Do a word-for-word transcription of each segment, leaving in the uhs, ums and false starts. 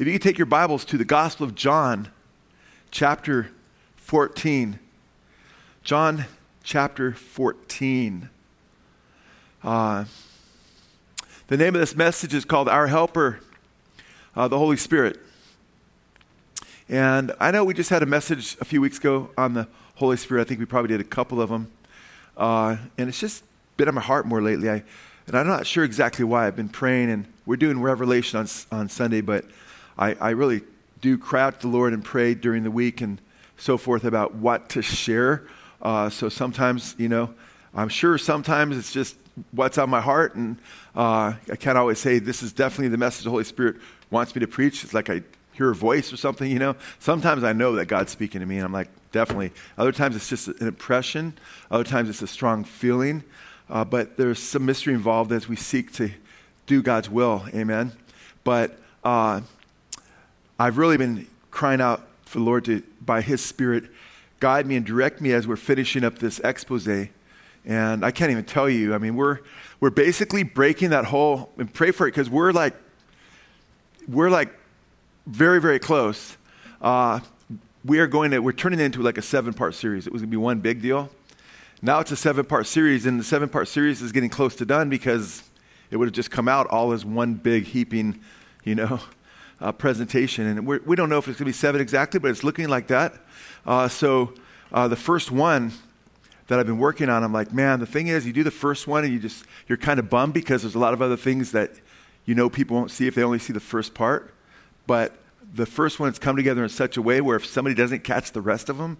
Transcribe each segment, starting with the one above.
If you could take your Bibles to the Gospel of John, chapter fourteen. John, chapter fourteen. Uh, the name of this message is called Our Helper, uh, the Holy Spirit. And I know we just had a message a few weeks ago on the Holy Spirit. I think we probably did a couple of them. Uh, and it's just been on my heart more lately. I, and I'm not sure exactly why. I've been praying, and we're doing Revelation on on Sunday, but I, I really do cry out to the Lord and pray during the week and so forth about what to share. Uh, so sometimes, you know, I'm sure sometimes it's just what's on my heart, and uh, I can't always say this is definitely the message the Holy Spirit wants me to preach. It's like I hear a voice or something, you know. Sometimes I know that God's speaking to me, and I'm like, definitely. Other times it's just an impression. Other times it's a strong feeling. Uh, but there's some mystery involved as we seek to do God's will. Amen. But uh, I've really been crying out for the Lord to, by His Spirit, guide me and direct me as we're finishing up this exposé. And I can't even tell you. I mean, we're we're basically breaking that whole, and pray for it, because we're like, we're like very, very close. Uh, we are going to, we're turning it into like a seven-part series. It was going to be one big deal. Now it's a seven-part series, and the seven-part series is getting close to done, because it would have just come out all as one big heaping, you know, uh, presentation. And we're, we don't know if it's going to be seven exactly, but it's looking like that. Uh, so uh, the first one that I've been working on, I'm like, man, the thing is, you do the first one and you just, you're kind of bummed, because there's a lot of other things that, you know, people won't see if they only see the first part. But the first one's come together in such a way where if somebody doesn't catch the rest of them,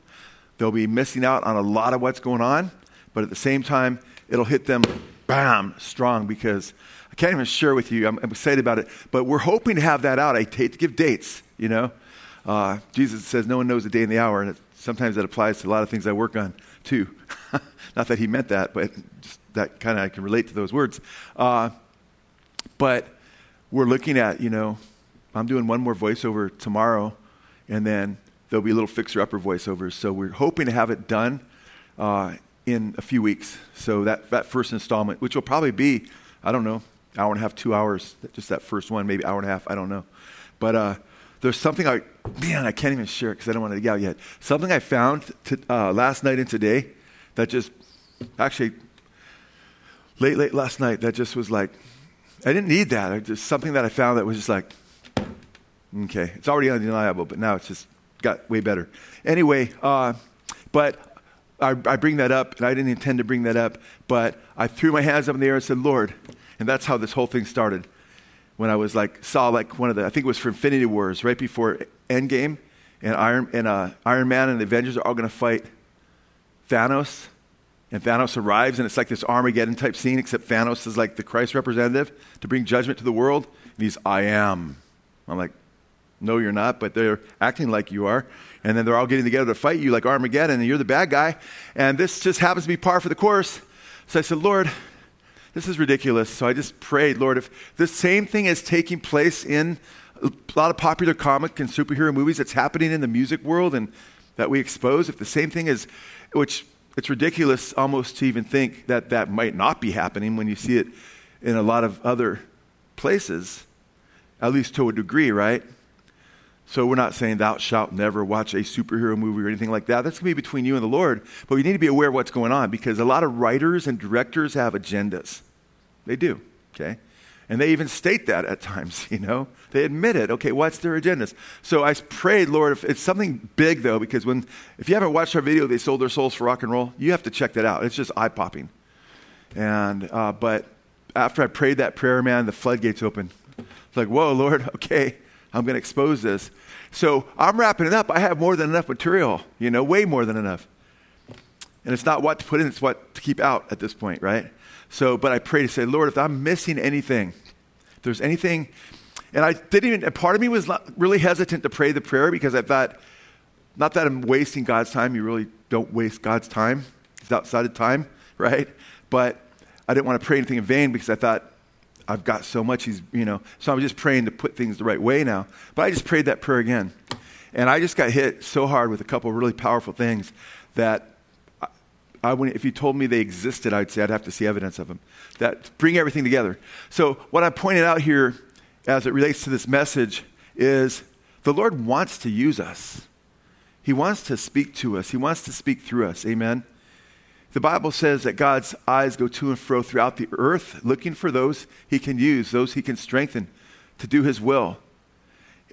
they'll be missing out on a lot of what's going on. But at the same time, it'll hit them, bam, strong, because I can't even share with you. I'm, I'm excited about it, but we're hoping to have that out. I hate to give dates, you know. Uh, Jesus says no one knows the day and the hour, and it, sometimes that applies to a lot of things I work on too. Not that he meant that, but just that kind of, I can relate to those words. Uh, but we're looking at, you know, I'm doing one more voiceover tomorrow, and then there'll be little fixer-upper voiceovers. So we're hoping to have it done uh, in a few weeks. So that, that first installment, which will probably be, I don't know, hour and a half, two hours, just that first one, maybe hour and a half, I don't know. But uh, there's something I, man, I can't even share it because I don't want to get out yet. Something I found to, uh, last night and today that just, actually, late, late last night, that just was like, I didn't need that. I just, something that I found that was just like, okay, it's already undeniable, but now it's just got way better. Anyway, uh, but I, I bring that up, and I didn't intend to bring that up, but I threw my hands up in the air and said, Lord, and that's how this whole thing started. When I was like, saw like one of the, I think it was for Infinity Wars, right before Endgame, and Iron and uh, Iron Man and the Avengers are all going to fight Thanos, and Thanos arrives, and it's like this Armageddon type scene, except Thanos is like the Christ representative to bring judgment to the world, and he's, I am. I'm like, no, you're not, but they're acting like you are. And then they're all getting together to fight you like Armageddon, and you're the bad guy. And this just happens to be par for the course. So I said, Lord, this is ridiculous. So I just prayed, Lord, if this same thing is taking place in a lot of popular comic and superhero movies, it's happening in the music world and that we expose, if the same thing is, which it's ridiculous almost to even think that that might not be happening when you see it in a lot of other places, at least to a degree, right? So we're not saying thou shalt never watch a superhero movie or anything like that. That's going to be between you and the Lord. But we need to be aware of what's going on, because a lot of writers and directors have agendas. They do, okay? And they even state that at times, you know? They admit it. Okay, what's their agendas? So I prayed, Lord, if it's something big, though, because when if you haven't watched our video, They Sold Their Souls for Rock and Roll, you have to check that out. It's just eye-popping. And uh, but after I prayed that prayer, man, the floodgates opened. It's like, whoa, Lord, okay. I'm going to expose this. So I'm wrapping it up. I have more than enough material, you know, way more than enough. And it's not what to put in, it's what to keep out at this point, right? So, but I pray to say, Lord, if I'm missing anything, if there's anything, and I didn't even, a part of me was not really hesitant to pray the prayer, because I thought, not that I'm wasting God's time. You really don't waste God's time. It's outside of time, right? But I didn't want to pray anything in vain, because I thought, I've got so much, he's, you know, so I'm just praying to put things the right way now. But I just prayed that prayer again. And I just got hit so hard with a couple of really powerful things that I, I wouldn't, if you told me they existed, I'd say I'd have to see evidence of them that bring everything together. So what I pointed out here as it relates to this message is the Lord wants to use us. He wants to speak to us. He wants to speak through us. Amen. The Bible says that God's eyes go to and fro throughout the earth, looking for those he can use, those he can strengthen to do his will.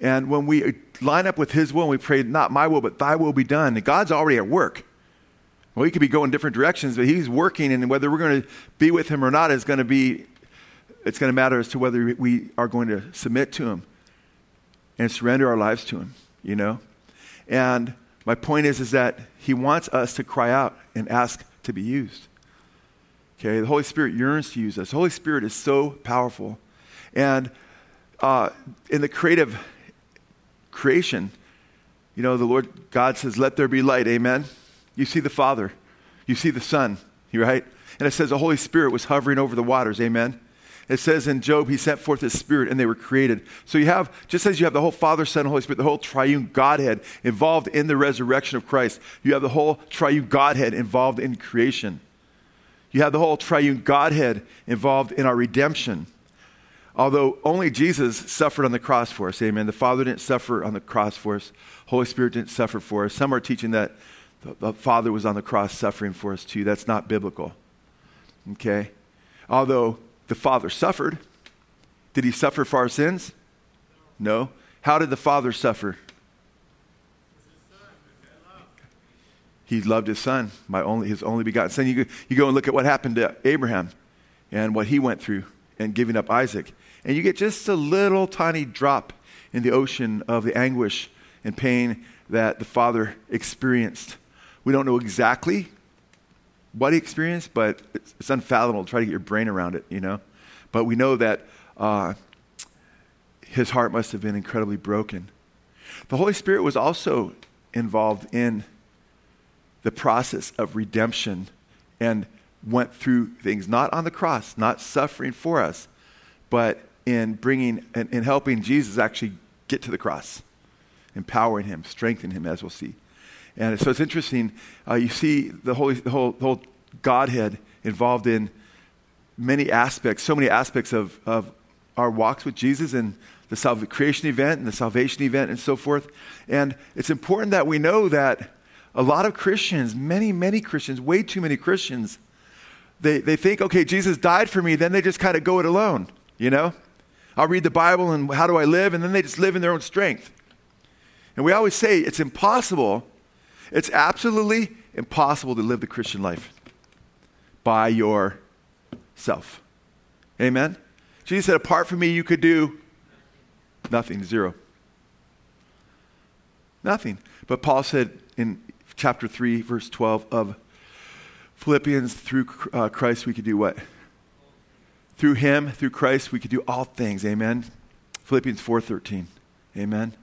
And when we line up with his will and we pray, not my will, but thy will be done, and God's already at work. Well, he could be going different directions, but he's working, and whether we're going to be with him or not is going to be, it's going to matter as to whether we are going to submit to him and surrender our lives to him, you know? And my point is, is that he wants us to cry out and ask to be used. Okay, the Holy Spirit yearns to use us. The Holy Spirit is so powerful. And uh, in the creative creation, you know, the Lord God says, let there be light, amen? You see the Father, you see the Son, right? And it says the Holy Spirit was hovering over the waters, amen? It says in Job, he sent forth his Spirit and they were created. So you have, just as you have the whole Father, Son, Holy Spirit, the whole triune Godhead involved in the resurrection of Christ, you have the whole triune Godhead involved in creation. You have the whole triune Godhead involved in our redemption. Although only Jesus suffered on the cross for us, amen. The Father didn't suffer on the cross for us. Holy Spirit didn't suffer for us. Some are teaching that the Father was on the cross suffering for us too. That's not biblical, okay? Although the Father suffered. Did he suffer for our sins? No. How did the Father suffer? He loved his son, my only, his only begotten son. You go, you go and look at what happened to Abraham and what he went through and giving up Isaac. And you get just a little tiny drop in the ocean of the anguish and pain that the Father experienced. We don't know exactly what he experienced, but it's, it's unfathomable to try to get your brain around it, you know. But we know that uh, his heart must have been incredibly broken. The Holy Spirit was also involved in the process of redemption and went through things, not on the cross, not suffering for us, but in bringing and in, in helping Jesus actually get to the cross, empowering him, strengthening him, as we'll see. And so it's interesting, uh, you see the, Holy, the, whole, the whole Godhead involved in many aspects, so many aspects of, of our walks with Jesus and the sal- creation event and the salvation event and so forth. And it's important that we know that a lot of Christians, many, many Christians, way too many Christians, they, they think, okay, Jesus died for me, then they just kind of go it alone, you know? I'll read the Bible and how do I live? And then they just live in their own strength. And we always say it's impossible. It's absolutely impossible to live the Christian life by yourself. Amen? Jesus said, apart from me, you could do nothing, zero. Nothing. But Paul said in chapter three, verse twelve of Philippians, through uh, Christ, we could do what? Through him, through Christ, we could do all things. Amen? Philippians four thirteen. Amen?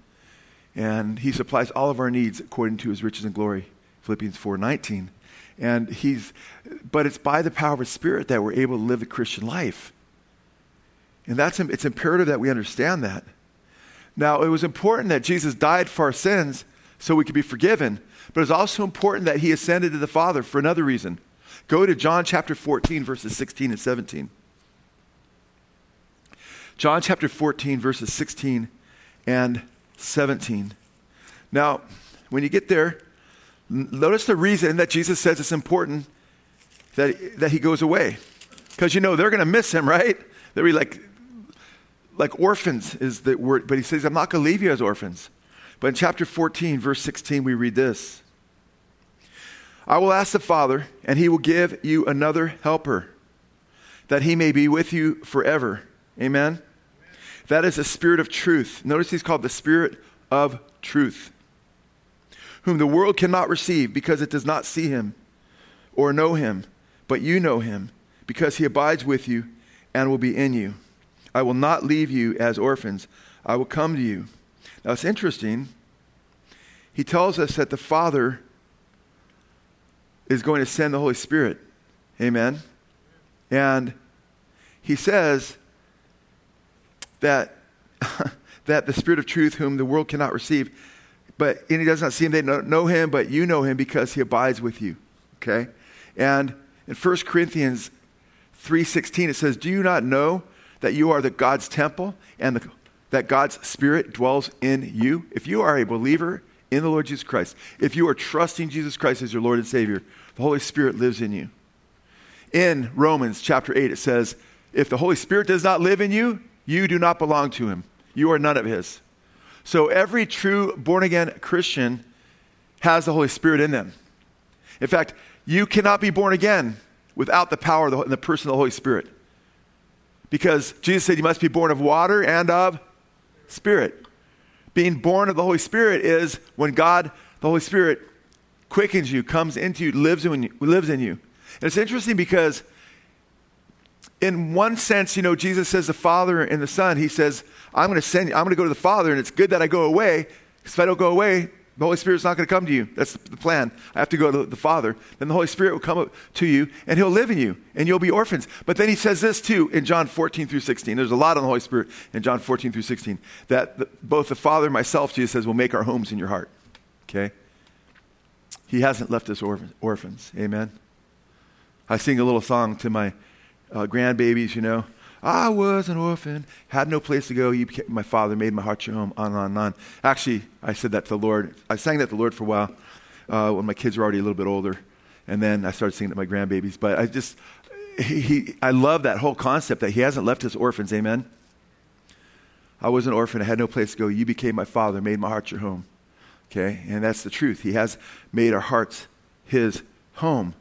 And he supplies all of our needs according to his riches and glory, Philippians four nineteen. And he's, but it's by the power of his Spirit that we're able to live the Christian life. And that's, it's imperative that we understand that. Now, it was important that Jesus died for our sins so we could be forgiven, but it's also important that he ascended to the Father for another reason. Go to John chapter fourteen, verses sixteen and seventeen. John chapter fourteen, verses sixteen and seventeen. Now, when you get there, notice the reason that Jesus says it's important that, that he goes away. Because, you know, they're going to miss him, right? They're like, like orphans is the word. But he says, I'm not going to leave you as orphans. But in chapter fourteen, verse sixteen, we read this. I will ask the Father, and he will give you another helper, that he may be with you forever. Amen? That is the Spirit of truth. Notice he's called the Spirit of truth, whom the world cannot receive because it does not see him or know him, but you know him because he abides with you and will be in you. I will not leave you as orphans. I will come to you. Now it's interesting. He tells us that the Father is going to send the Holy Spirit. Amen. And he says that that the Spirit of truth whom the world cannot receive, but and he does not see him, they don't know him, but you know him because he abides with you, okay? And in First Corinthians three sixteen, it says, do you not know that you are the God's temple and the that God's Spirit dwells in you. If you are a believer in the Lord Jesus Christ, if you are trusting Jesus Christ as your Lord and Savior, the Holy Spirit lives in you. In Romans chapter eight, it says, if the Holy Spirit does not live in you, you do not belong to him. You are none of his. So every true born-again Christian has the Holy Spirit in them. In fact, you cannot be born again without the power and the person of the Holy Spirit. Because Jesus said you must be born of water and of Spirit. Being born of the Holy Spirit is when God, the Holy Spirit, quickens you, comes into you, lives in you. Lives in you. And it's interesting because in one sense, you know, Jesus says the Father and the Son, he says, I'm going to send you, I'm going to go to the Father, and it's good that I go away, because if I don't go away, the Holy Spirit's not going to come to you. That's the plan. I have to go to the Father. Then the Holy Spirit will come up to you, and he'll live in you, and you'll be orphans. But then he says this too in John fourteen through sixteen. There's a lot on the Holy Spirit in John fourteen through sixteen, that the, both the Father and myself, Jesus says, will make our homes in your heart. Okay? He hasn't left us orphan, orphans. Amen? I sing a little song to my uh, grandbabies, you know. I was an orphan, had no place to go. You became my father, made my heart your home, on and on and on. Actually, I said that to the Lord. I sang that to the Lord for a while uh, when my kids were already a little bit older. And then I started singing it to my grandbabies. But I just, he, he, I love that whole concept that he hasn't left us orphans. Amen? I was an orphan, I had no place to go. You became my father, made my heart your home. Okay? And that's the truth. He has made our hearts his home.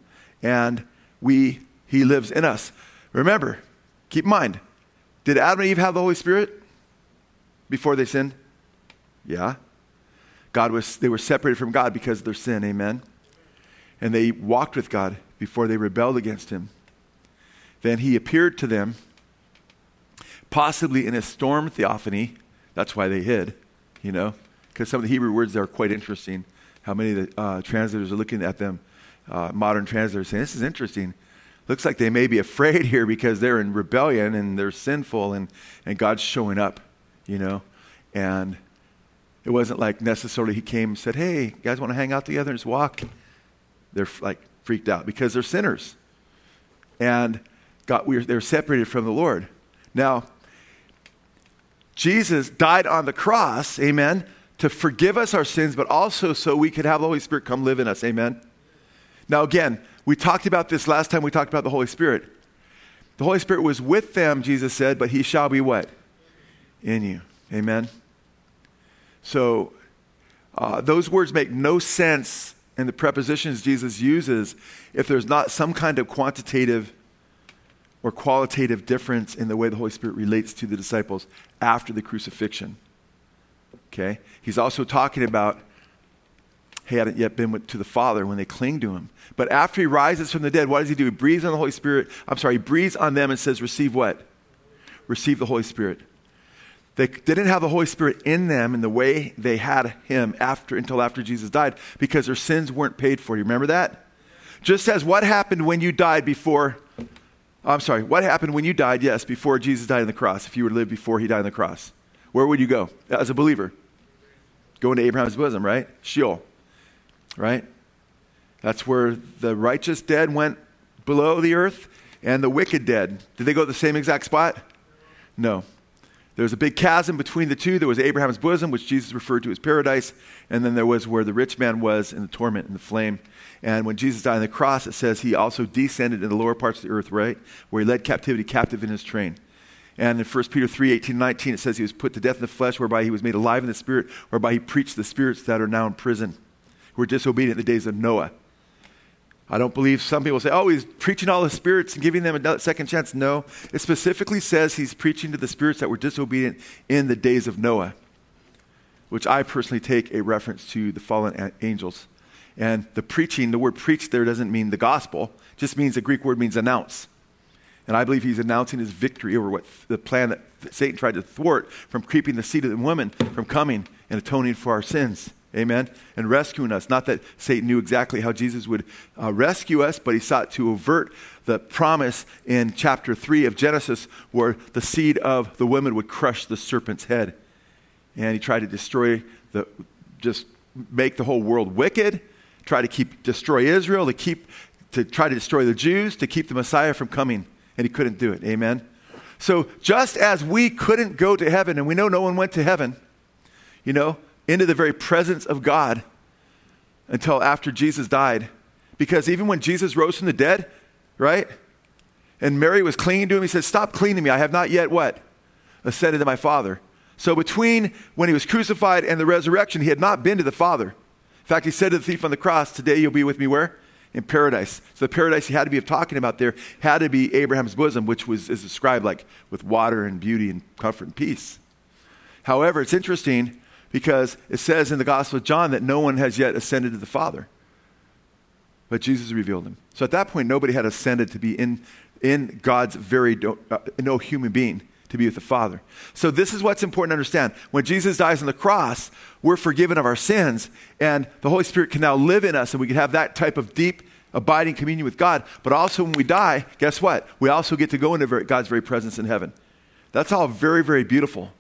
And we, he lives in us. Remember, keep in mind, did Adam and Eve have the Holy Spirit before they sinned? Yeah. God was, they were separated from God because of their sin, amen? And they walked with God before they rebelled against him. Then he appeared to them, possibly in a storm theophany. That's why they hid, you know, because some of the Hebrew words there are quite interesting. How many of the uh, translators are looking at them, uh, modern translators, saying, this is interesting. Looks like they may be afraid here because they're in rebellion and they're sinful and, and God's showing up, you know. And it wasn't like necessarily he came and said, hey, you guys want to hang out together and just walk? They're like freaked out because they're sinners. And God, we were, they're separated from the Lord. Now, Jesus died on the cross, amen, to forgive us our sins, but also so we could have the Holy Spirit come live in us, amen. Now, again, we talked about this last time we talked about the Holy Spirit. The Holy Spirit was with them, Jesus said, but he shall be what? In you. Amen? So uh, those words make no sense in the prepositions Jesus uses if there's not some kind of quantitative or qualitative difference in the way the Holy Spirit relates to the disciples after the crucifixion. Okay? He's also talking about he hadn't yet been with, to the Father when they cling to him. But after he rises from the dead, what does he do? He breathes on the Holy Spirit. I'm sorry, he breathes on them and says, receive what? Receive the Holy Spirit. They didn't have the Holy Spirit in them in the way they had him after until after Jesus died because their sins weren't paid for. You remember that? Just as what happened when you died before, I'm sorry, what happened when you died, yes, before Jesus died on the cross, if you were to live before he died on the cross? Where would you go as a believer? Go into Abraham's bosom, right? Sheol. Right? That's where the righteous dead went below the earth and the wicked dead. Did they go to the same exact spot? No. There was a big chasm between the two. There was Abraham's bosom, which Jesus referred to as paradise. And then there was where the rich man was in the torment and the flame. And when Jesus died on the cross, it says he also descended in the lower parts of the earth, right? Where he led captivity captive in his train. And in First Peter three, eighteen, nineteen, it says he was put to death in the flesh, whereby he was made alive in the spirit, whereby he preached the spirits that are now in prison, who were disobedient in the days of Noah. I don't believe some people say, oh, he's preaching all the spirits and giving them a second chance. No, it specifically says he's preaching to the spirits that were disobedient in the days of Noah, which I personally take a reference to the fallen angels. And the preaching, the word preach there doesn't mean the gospel, it just means the Greek word means announce. And I believe he's announcing his victory over what the plan that Satan tried to thwart from creeping the seed of the woman, from coming and atoning for our sins. Amen? And rescuing us. Not that Satan knew exactly how Jesus would uh, rescue us, but he sought to avert the promise in chapter three of Genesis where the seed of the woman would crush the serpent's head. And he tried to destroy, the, just make the whole world wicked, try to keep destroy Israel, to keep, to try to destroy the Jews, to keep the Messiah from coming. And he couldn't do it. Amen? So just as we couldn't go to heaven, and we know no one went to heaven, you know, into the very presence of God until after Jesus died. Because even when Jesus rose from the dead, right? And Mary was clinging to him. He said, stop clinging to me. I have not yet what? Ascended to my Father. So between when he was crucified and the resurrection, he had not been to the Father. In fact, he said to the thief on the cross, today you'll be with me where? In paradise. So the paradise he had to be talking about there had to be Abraham's bosom, which was is described like with water and beauty and comfort and peace. However, it's interesting because it says in the Gospel of John that no one has yet ascended to the Father, but Jesus revealed him. So at that point, nobody had ascended to be in, in God's very, uh, no human being to be with the Father. So this is what's important to understand. When Jesus dies on the cross, we're forgiven of our sins, and the Holy Spirit can now live in us, and we can have that type of deep, abiding communion with God. But also when we die, guess what? We also get to go into very, God's very presence in heaven. That's all very, very beautiful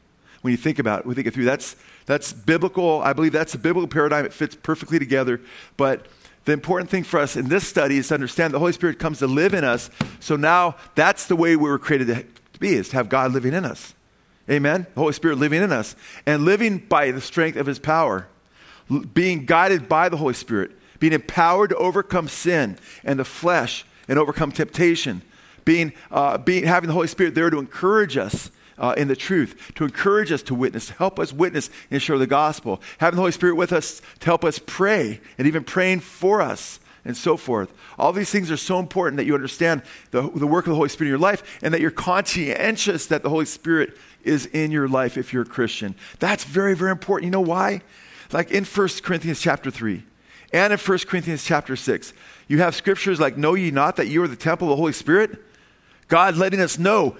when you think about it. We think it through. That's, that's biblical. I believe that's a biblical paradigm. It fits perfectly together. But the important thing for us in this study is to understand the Holy Spirit comes to live in us. So now that's the way we were created to to be, is to have God living in us. Amen? The Holy Spirit living in us and living by the strength of his power, L- being guided by the Holy Spirit, being empowered to overcome sin and the flesh and overcome temptation, being, uh, being having the Holy Spirit there to encourage us uh, in the truth, to encourage us to witness, to help us witness and share the gospel, having the Holy Spirit with us to help us pray and even praying for us, and so forth. All these things are so important that you understand the, the work of the Holy Spirit in your life and that you're conscientious that the Holy Spirit is in your life if you're a Christian. That's very, very important. You know why? Like in First Corinthians chapter three and in First Corinthians chapter six, you have scriptures like, know ye not that you are the temple of the Holy Spirit? God letting us know.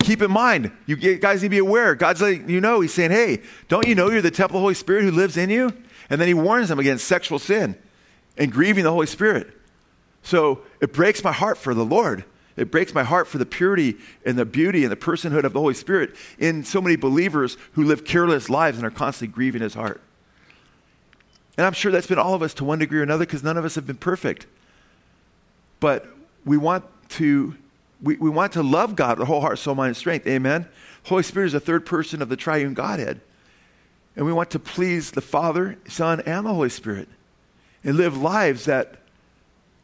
Keep in mind, you guys need to be aware. God's letting you know. He's saying, hey, don't you know you're the temple of the Holy Spirit who lives in you? And then he warns them against sexual sin and grieving the Holy Spirit. So it breaks my heart for the Lord. It breaks my heart for the purity and the beauty and the personhood of the Holy Spirit in so many believers who live careless lives and are constantly grieving his heart. And I'm sure that's been all of us to one degree or another because none of us have been perfect. But we want to we, we want to love God with our whole heart, soul, mind, and strength. Amen? The Holy Spirit is the third person of the triune Godhead. And we want to please the Father, Son, and the Holy Spirit, and live lives that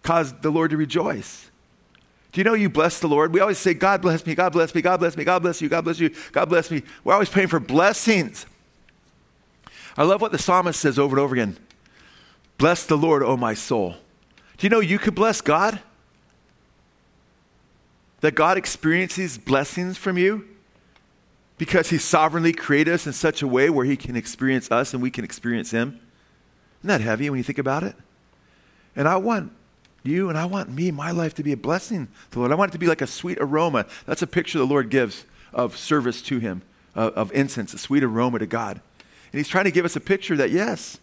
cause the Lord to rejoice. Do you know you bless the Lord? We always say, God bless me, God bless me, God bless me, God bless you, God bless you, God bless me. We're always praying for blessings. I love what the psalmist says over and over again. Bless the Lord, O my soul. Do you know you could bless God? That God experiences blessings from you because he sovereignly created us in such a way where he can experience us and we can experience him. Isn't that heavy when you think about it? And I want you and I want me, my life, to be a blessing to the Lord. I want it to be like a sweet aroma. That's a picture the Lord gives of service to him, of, of incense, a sweet aroma to God. And he's trying to give us a picture that, yes.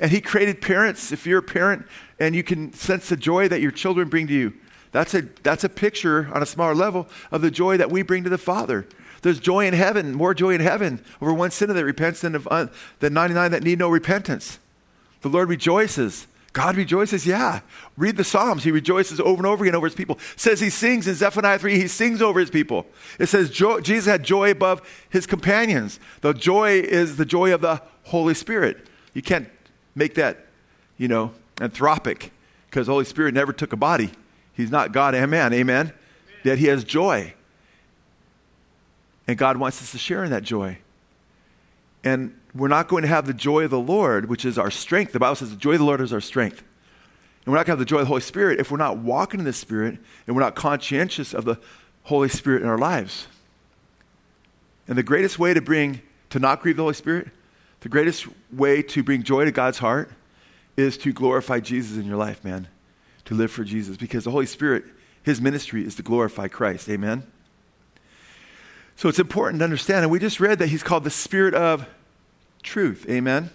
And he created parents. If you're a parent and you can sense the joy that your children bring to you, that's a, that's a picture on a smaller level of the joy that we bring to the Father. There's joy in heaven, more joy in heaven over one sinner that repents than, of, uh, than ninety-nine that need no repentance. The Lord rejoices. God rejoices, yeah. Read the Psalms. He rejoices over and over again over his people. It says he sings in Zephaniah three, he sings over his people. It says jo- Jesus had joy above his companions. The joy is the joy of the Holy Spirit. You can't make that, you know, anthropic because the Holy Spirit never took a body. He's not God and man, amen? That he has joy. And God wants us to share in that joy. And we're not going to have the joy of the Lord, which is our strength. The Bible says the joy of the Lord is our strength. And we're not going to have the joy of the Holy Spirit if we're not walking in the Spirit and we're not conscientious of the Holy Spirit in our lives. And the greatest way to bring, to not grieve the Holy Spirit, the greatest way to bring joy to God's heart is to glorify Jesus in your life, man. To live for Jesus. Because the Holy Spirit, his ministry is to glorify Christ. Amen? So it's important to understand. And we just read that he's called the Spirit of Truth, amen?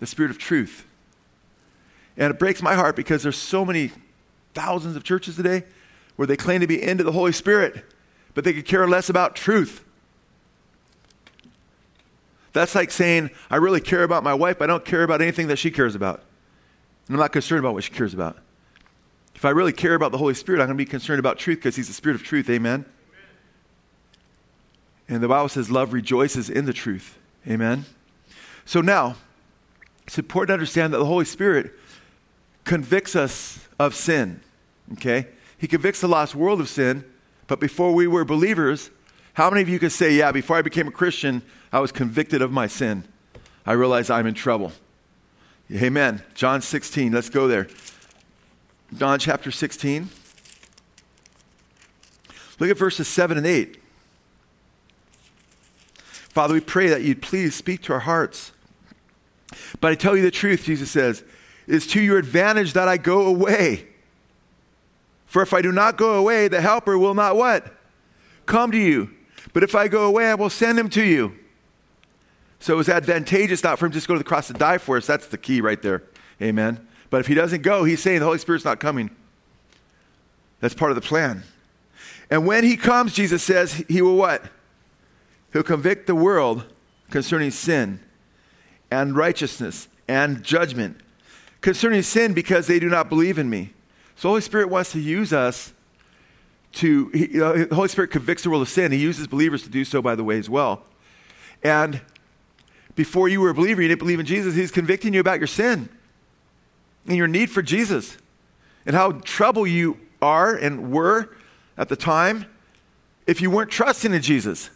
The Spirit of Truth. And it breaks my heart because there's so many thousands of churches today where they claim to be into the Holy Spirit, but they could care less about truth. That's like saying, I really care about my wife, but I don't care about anything that she cares about. And I'm not concerned about what she cares about. If I really care about the Holy Spirit, I'm going to be concerned about truth because he's the Spirit of Truth, amen? Amen. And the Bible says love rejoices in the truth. Amen. So now, it's important to understand that the Holy Spirit convicts us of sin. Okay? He convicts the lost world of sin. But before we were believers, how many of you could say, yeah, before I became a Christian, I was convicted of my sin. I realized I'm in trouble. Amen. John sixteen. Let's go there. John chapter sixteen. Look at verses seven and eight. Father, we pray that you'd please speak to our hearts. But I tell you the truth, Jesus says, it is to your advantage that I go away. For if I do not go away, the helper will not what? Come to you. But if I go away, I will send him to you. So it was advantageous not for him to just go to the cross to die for us. That's the key right there. Amen. But if he doesn't go, he's saying the Holy Spirit's not coming. That's part of the plan. And when he comes, Jesus says, he will what? He'll convict the world concerning sin and righteousness and judgment. Concerning sin, because they do not believe in me. So the Holy Spirit wants to use us to, he, you know, the Holy Spirit convicts the world of sin. He uses believers to do so, by the way, as well. And before you were a believer, you didn't believe in Jesus. He's convicting you about your sin and your need for Jesus and how troubled you are and were at the time if you weren't trusting in Jesus.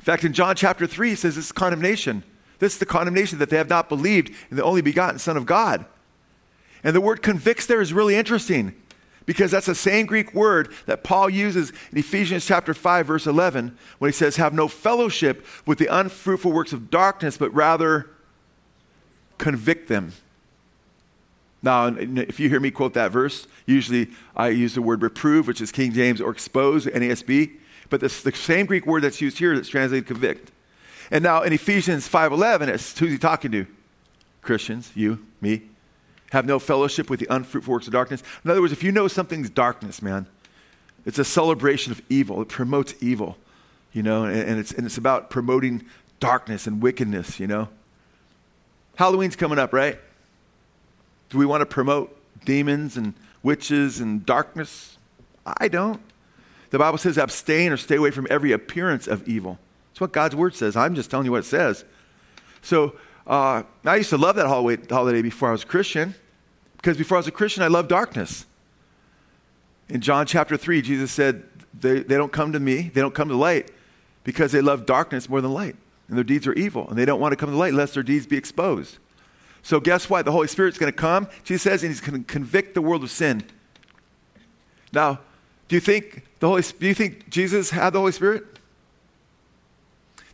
In fact, in John chapter three, he says this is condemnation. This is the condemnation that they have not believed in the only begotten Son of God. And the word convicts there is really interesting because that's the same Greek word that Paul uses in Ephesians chapter five, verse eleven, when he says, have no fellowship with the unfruitful works of darkness, but rather convict them. Now, if you hear me quote that verse, usually I use the word reprove, which is King James, or expose, N A S B. But it's the same Greek word that's used here that's translated convict. And now in Ephesians five eleven, it's who's he talking to? Christians, you, me. Have no fellowship with the unfruitful works of darkness. In other words, if you know something's darkness, man, it's a celebration of evil. It promotes evil, you know, and, and it's and it's about promoting darkness and wickedness, you know. Halloween's coming up, right? Do we want to promote demons and witches and darkness? I don't. The Bible says abstain or stay away from every appearance of evil. That's what God's word says. I'm just telling you what it says. So uh, I used to love that holiday before I was a Christian because before I was a Christian, I loved darkness. In John chapter three, Jesus said, they, they don't come to me, they don't come to light because they love darkness more than light and their deeds are evil and they don't want to come to light lest their deeds be exposed. So guess what? The Holy Spirit's going to come, Jesus says, and he's going to convict the world of sin. Now, do you think the Holy? Do you think Jesus had the Holy Spirit?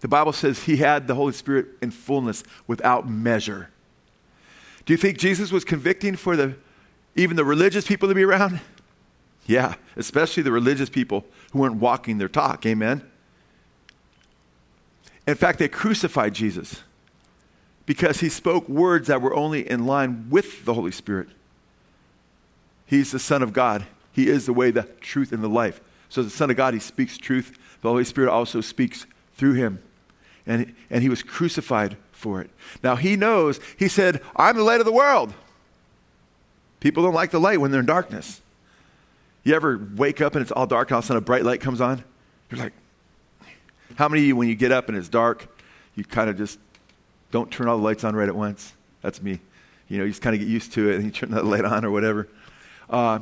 The Bible says he had the Holy Spirit in fullness, without measure. Do you think Jesus was convicting for the even the religious people to be around? Yeah, especially the religious people who weren't walking their talk. Amen. In fact, they crucified Jesus. Because he spoke words that were only in line with the Holy Spirit. He's the Son of God. He is the way, the truth, and the life. So as the Son of God, he speaks truth. The Holy Spirit also speaks through him. And, and he was crucified for it. Now he knows, he said, I'm the light of the world. People don't like the light when they're in darkness. You ever wake up and it's all dark and all of a sudden a bright light comes on? You're like, how many of you, when you get up and it's dark, you kind of just... don't turn all the lights on right at once. That's me. You know, you just kind of get used to it and you turn that light on or whatever. Uh,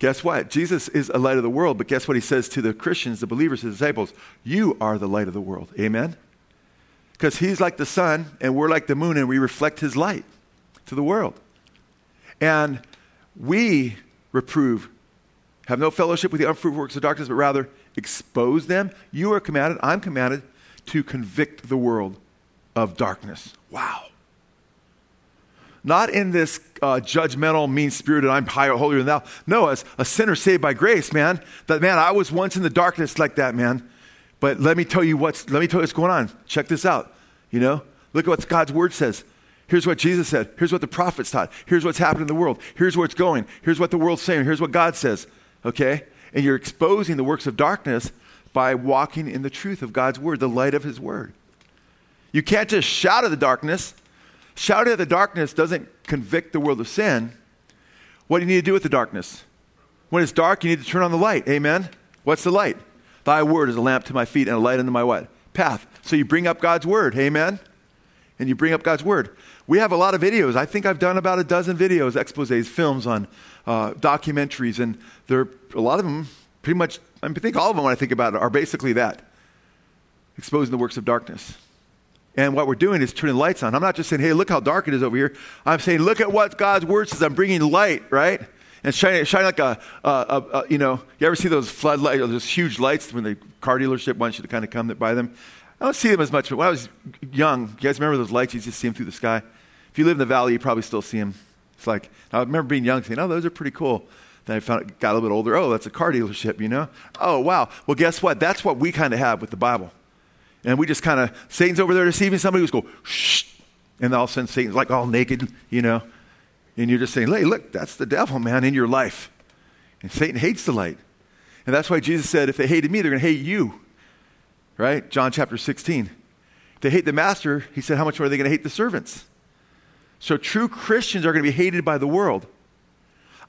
guess what? Jesus is a light of the world, but guess what he says to the Christians, the believers, his disciples? You are the light of the world. Amen? Because he's like the sun and we're like the moon and we reflect his light to the world. And we reprove, have no fellowship with the unfruitful works of darkness, but rather expose them. You are commanded, I'm commanded, to convict the world of darkness. Wow. Not in this uh, judgmental, mean-spirited, I'm higher, holier than thou. No, as a sinner saved by grace, man. That man, I was once in the darkness like that, man. But let me tell you what's, let me tell you what's going on. Check this out. You know, look at what God's word says. Here's what Jesus said. Here's what the prophets taught. Here's what's happening in the world. Here's where it's going. Here's what the world's saying. Here's what God says. Okay? And you're exposing the works of darkness by walking in the truth of God's word, the light of his word. You can't just shout at the darkness. Shouting at the darkness doesn't convict the world of sin. What do you need to do with the darkness? When it's dark, you need to turn on the light. Amen? What's the light? Thy word is a lamp to my feet and a light unto my what? path. So you bring up God's word. Amen. And you bring up God's word. We have a lot of videos. I think I've done about a dozen videos, exposés, films on uh, documentaries. And there, a lot of them pretty much, I think all of them when I think about it are basically that. Exposing the works of darkness. And what we're doing is turning lights on. I'm not just saying, hey, look how dark it is over here. I'm saying, look at what God's word says. I'm bringing light, right? And it's shining, shining like a, a, a, a, you know, you ever see those floodlights, or those huge lights when the car dealership wants you to kind of come by them? I don't see them as much, but when I was young, you guys remember those lights? You just see them through the sky. If you live in the valley, you probably still see them. It's like, I remember being young saying, oh, those are pretty cool. Then I found, got a little bit older. Oh, that's a car dealership, you know? Oh, wow. Well, guess what? That's what we kind of have with the Bible. And we just kind of, Satan's over there deceiving somebody. We just go, shh. And all of a sudden, Satan's like all naked, you know? And you're just saying, hey, look, that's the devil, man, in your life. And Satan hates the light. And that's why Jesus said, if they hated me, they're going to hate you. Right? John chapter sixteen. If they hate the master, he said, how much more are they going to hate the servants? So true Christians are going to be hated by the world.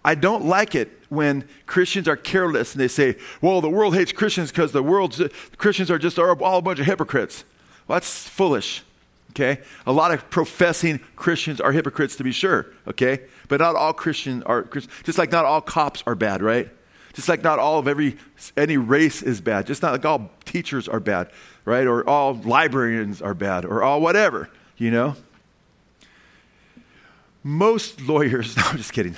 I don't like it when Christians are careless and they say, well, the world hates Christians because the world's Christians are just all a bunch of hypocrites. Well, that's foolish. Okay? A lot of professing Christians are hypocrites, to be sure. Okay? But not all Christians are Christians. Just like not all cops are bad, right? Just like not all of every, any race is bad. Just not like all teachers are bad, right? Or all librarians are bad, or all whatever, you know? Most lawyers, no, I'm just kidding.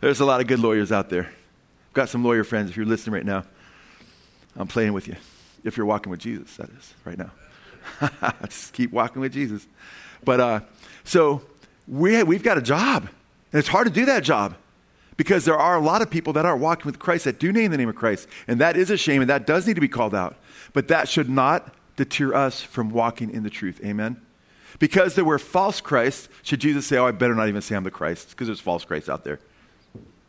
There's a lot of good lawyers out there. I've got some lawyer friends. If you're listening right now, I'm playing with you. If you're walking with Jesus, that is, right now. Just keep walking with Jesus. But uh, so we, we've got a job, and it's hard to do that job. Because there are a lot of people that are walking with Christ that do name the name of Christ. And that is a shame, and that does need to be called out. But that should not deter us from walking in the truth. Amen? Because there were false Christs, should Jesus say, oh, I better not even say I'm the Christ, because there's false Christs out there.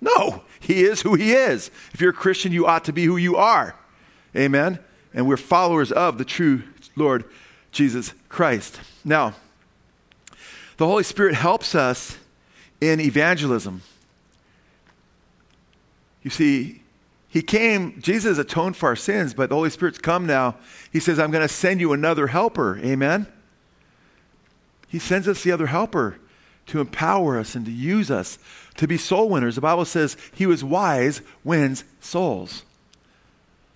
No, he is who he is. If you're a Christian, you ought to be who you are. Amen? And we're followers of the true Lord Jesus Christ. Now, the Holy Spirit helps us in evangelism. You see, he came, Jesus atoned for our sins, but the Holy Spirit's come now. He says, I'm going to send you another helper. Amen? He sends us the other helper to empower us and to use us to be soul winners. The Bible says, he who is wise wins souls.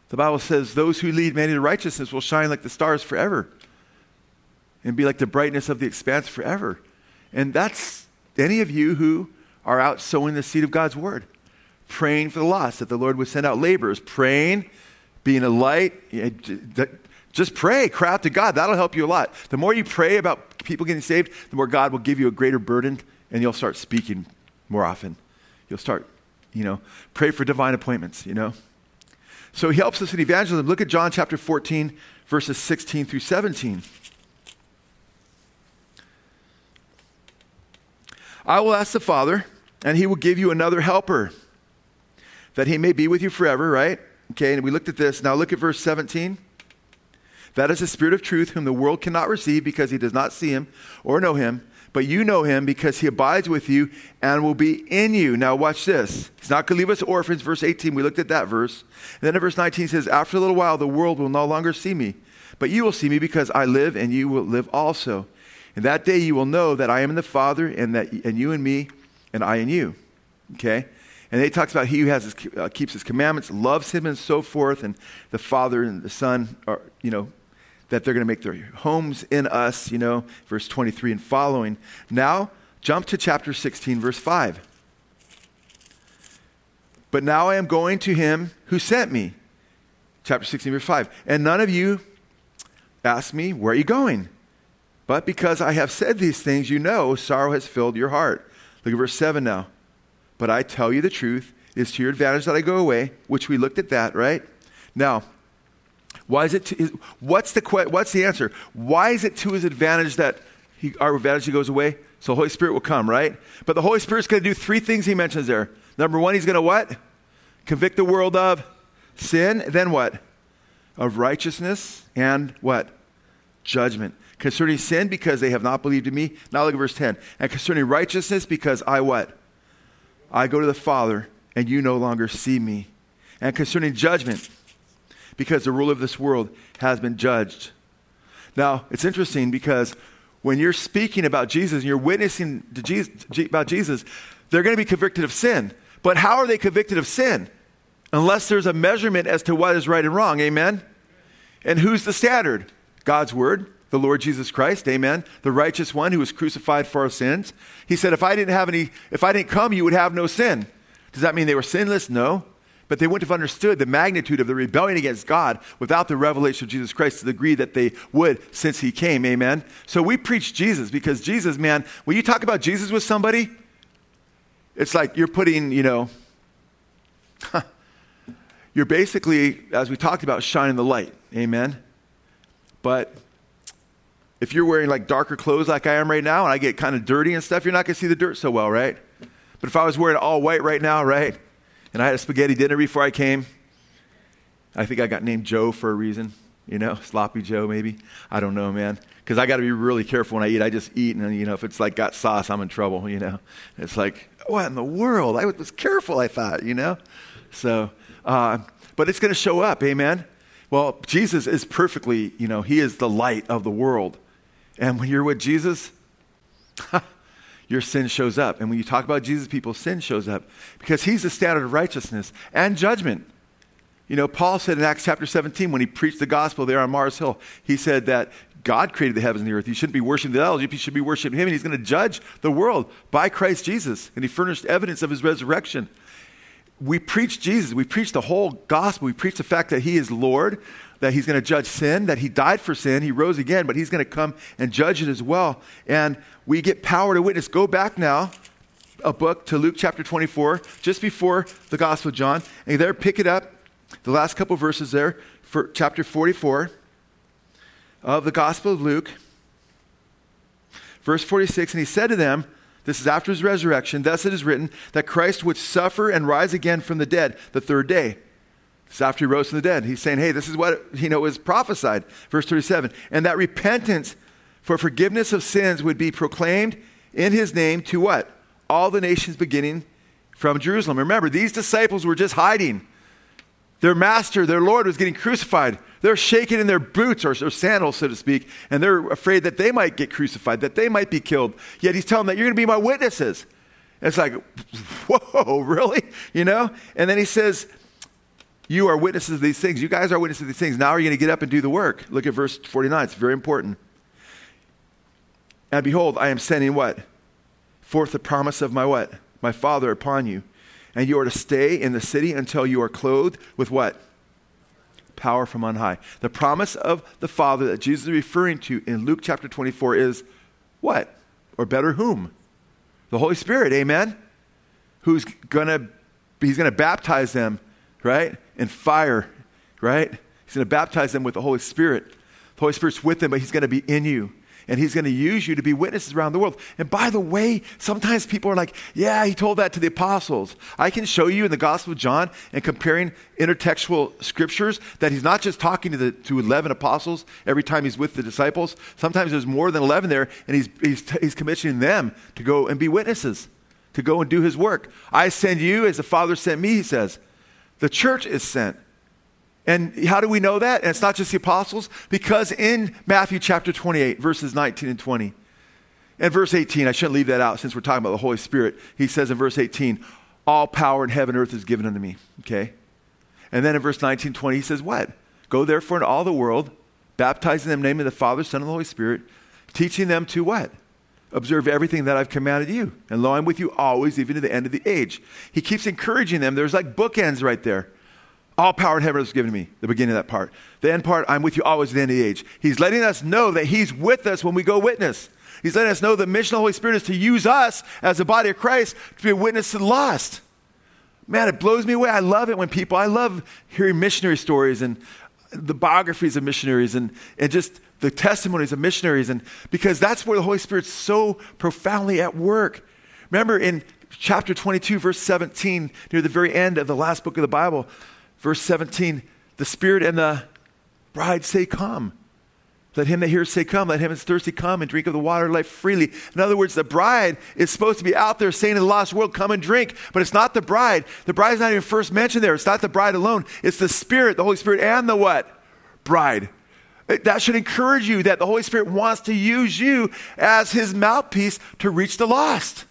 The Bible says, those who lead many to righteousness will shine like the stars forever and be like the brightness of the expanse forever. And that's any of you who are out sowing the seed of God's word. Praying for the lost, that the Lord would send out laborers. Praying, being a light. Just pray, cry out to God. That'll help you a lot. The more you pray about people getting saved, the more God will give you a greater burden, and you'll start speaking more often. You'll start, you know, pray for divine appointments, you know. So he helps us in evangelism. Look at John chapter fourteen, verses sixteen through seventeen. I will ask the Father, and he will give you another helper, that he may be with you forever, right? Okay, and we looked at this. Now look at verse seventeen. That is the Spirit of truth, whom the world cannot receive because he does not see him or know him, but you know him because he abides with you and will be in you. Now watch this. He's not going to leave us orphans. Verse eighteen, we looked at that verse. And then in verse nineteen says, after a little while, the world will no longer see me, but you will see me because I live and you will live also. And that day you will know that I am in the Father, and that and you in me, and I in you. Okay? And he talks about he who has his, uh, keeps his commandments, loves him, and so forth. And the Father and the Son are, you know, that they're going to make their homes in us, you know, verse twenty-three and following. Now, jump to chapter sixteen, verse five. But now I am going to him who sent me. Chapter sixteen, verse five. And none of you ask me, where are you going? But because I have said these things, you know, sorrow has filled your heart. Look at verse seven now. But I tell you the truth, it is to your advantage that I go away, which we looked at that, right? Now, why is it? To, is, what's the what's the answer? Why is it to his advantage that he, our advantage he goes away? So the Holy Spirit will come, right? But the Holy Spirit's going to do three things he mentions there. Number one, he's going to what? Convict the world of sin. Then what? Of righteousness and what? Judgment. Concerning sin, because they have not believed in me. Now look at verse ten. And concerning righteousness, because I what? I go to the Father, and you no longer see me. And concerning judgment, because the ruler of this world has been judged. Now, it's interesting because when you're speaking about Jesus and you're witnessing to Jesus, about Jesus, they're going to be convicted of sin. But how are they convicted of sin? Unless there's a measurement as to what is right and wrong, amen? And who's the standard? God's word, the Lord Jesus Christ, amen? The righteous one who was crucified for our sins. He said, if I didn't have any, if I didn't come, you would have no sin. Does that mean they were sinless? No. But they wouldn't have understood the magnitude of the rebellion against God without the revelation of Jesus Christ to the degree that they would since he came, amen? So we preach Jesus because Jesus, man, when you talk about Jesus with somebody, it's like you're putting, you know, you're basically, as we talked about, shining the light, amen? But if you're wearing like darker clothes like I am right now and I get kind of dirty and stuff, you're not going to see the dirt so well, right? But if I was wearing all white right now, right? And I had a spaghetti dinner before I came. I think I got named Joe for a reason, you know, Sloppy Joe maybe. I don't know, man, because I got to be really careful when I eat. I just eat, and, you know, if it's like got sauce, I'm in trouble, you know. It's like, what in the world? I was careful, I thought, you know. So, uh, but it's going to show up, amen. Well, Jesus is perfectly, you know, he is the light of the world. And when you're with Jesus, your sin shows up. And when you talk about Jesus, people's sin shows up because he's the standard of righteousness and judgment. You know, Paul said in Acts chapter seventeen, when he preached the gospel there on Mars Hill, he said that God created the heavens and the earth. You shouldn't be worshiping the idols. You should be worshiping him. And he's going to judge the world by Christ Jesus. And he furnished evidence of his resurrection. We preach Jesus. We preach the whole gospel. We preach the fact that he is Lord, that he's going to judge sin, that he died for sin, he rose again, but he's going to come and judge it as well. And we get power to witness. Go back now, a book to Luke chapter twenty-four, just before the Gospel of John. And there, pick it up, the last couple verses there, for chapter forty-four of the Gospel of Luke, verse forty-six. And he said to them, this is after his resurrection, thus it is written, that Christ would suffer and rise again from the dead the third day. It's after he rose from the dead. He's saying, hey, this is what, you know, is prophesied. Verse thirty-seven, and that repentance for forgiveness of sins would be proclaimed in his name to what? All the nations beginning from Jerusalem. Remember, these disciples were just hiding. Their master, their Lord was getting crucified. They're shaking in their boots or their sandals, so to speak, and they're afraid that they might get crucified, that they might be killed. Yet he's telling them that you're going to be my witnesses. And it's like, whoa, really? You know? And then he says, you are witnesses of these things. You guys are witnesses of these things. Now you're going to get up and do the work. Look at verse forty-nine. It's very important. And behold, I am sending what? Forth the promise of my what? My Father upon you. And you are to stay in the city until you are clothed with what? Power from on high. The promise of the Father that Jesus is referring to in Luke chapter twenty-four is what? Or better, whom? The Holy Spirit, amen? Who's going to, he's going to baptize them, right? And fire, right? He's going to baptize them with the Holy Spirit. The Holy Spirit's with them, but he's going to be in you. And he's going to use you to be witnesses around the world. And by the way, sometimes people are like, yeah, he told that to the apostles. I can show you in the Gospel of John and comparing intertextual scriptures that he's not just talking to the to eleven apostles every time he's with the disciples. Sometimes there's more than eleven there, and he's he's, he's commissioning them to go and be witnesses, to go and do his work. I send you as the Father sent me, he says. The church is sent. And how do we know that? And it's not just the apostles, because in Matthew chapter twenty-eight, verses nineteen and twenty, and verse eighteen, I shouldn't leave that out since we're talking about the Holy Spirit. He says in verse eighteen, all power in heaven and earth is given unto me, okay? And then in verse nineteen, twenty, he says what? Go therefore into all the world, baptizing them in the name of the Father, Son, and the Holy Spirit, teaching them to what? Observe everything that I've commanded you. And lo, I'm with you always, even to the end of the age. He keeps encouraging them. There's like bookends right there. All power in heaven was given to me, the beginning of that part. The end part, I'm with you always at the end of the age. He's letting us know that he's with us when we go witness. He's letting us know the mission of the Holy Spirit is to use us as the body of Christ to be a witness to the lost. Man, it blows me away. I love it when people, I love hearing missionary stories and the biographies of missionaries and, and just the testimonies of missionaries, and because that's where the Holy Spirit's so profoundly at work. Remember in chapter twenty-two, verse seventeen, near the very end of the last book of the Bible, verse seventeen, the Spirit and the bride say, come. Let him that hears say, come. Let him that's thirsty come and drink of the water of life freely. In other words, the bride is supposed to be out there saying to the lost world, come and drink. But it's not the bride. The bride is not even first mentioned there. It's not the bride alone. It's the Spirit, the Holy Spirit, and the what? Bride. That should encourage you that the Holy Spirit wants to use you as his mouthpiece to reach the lost.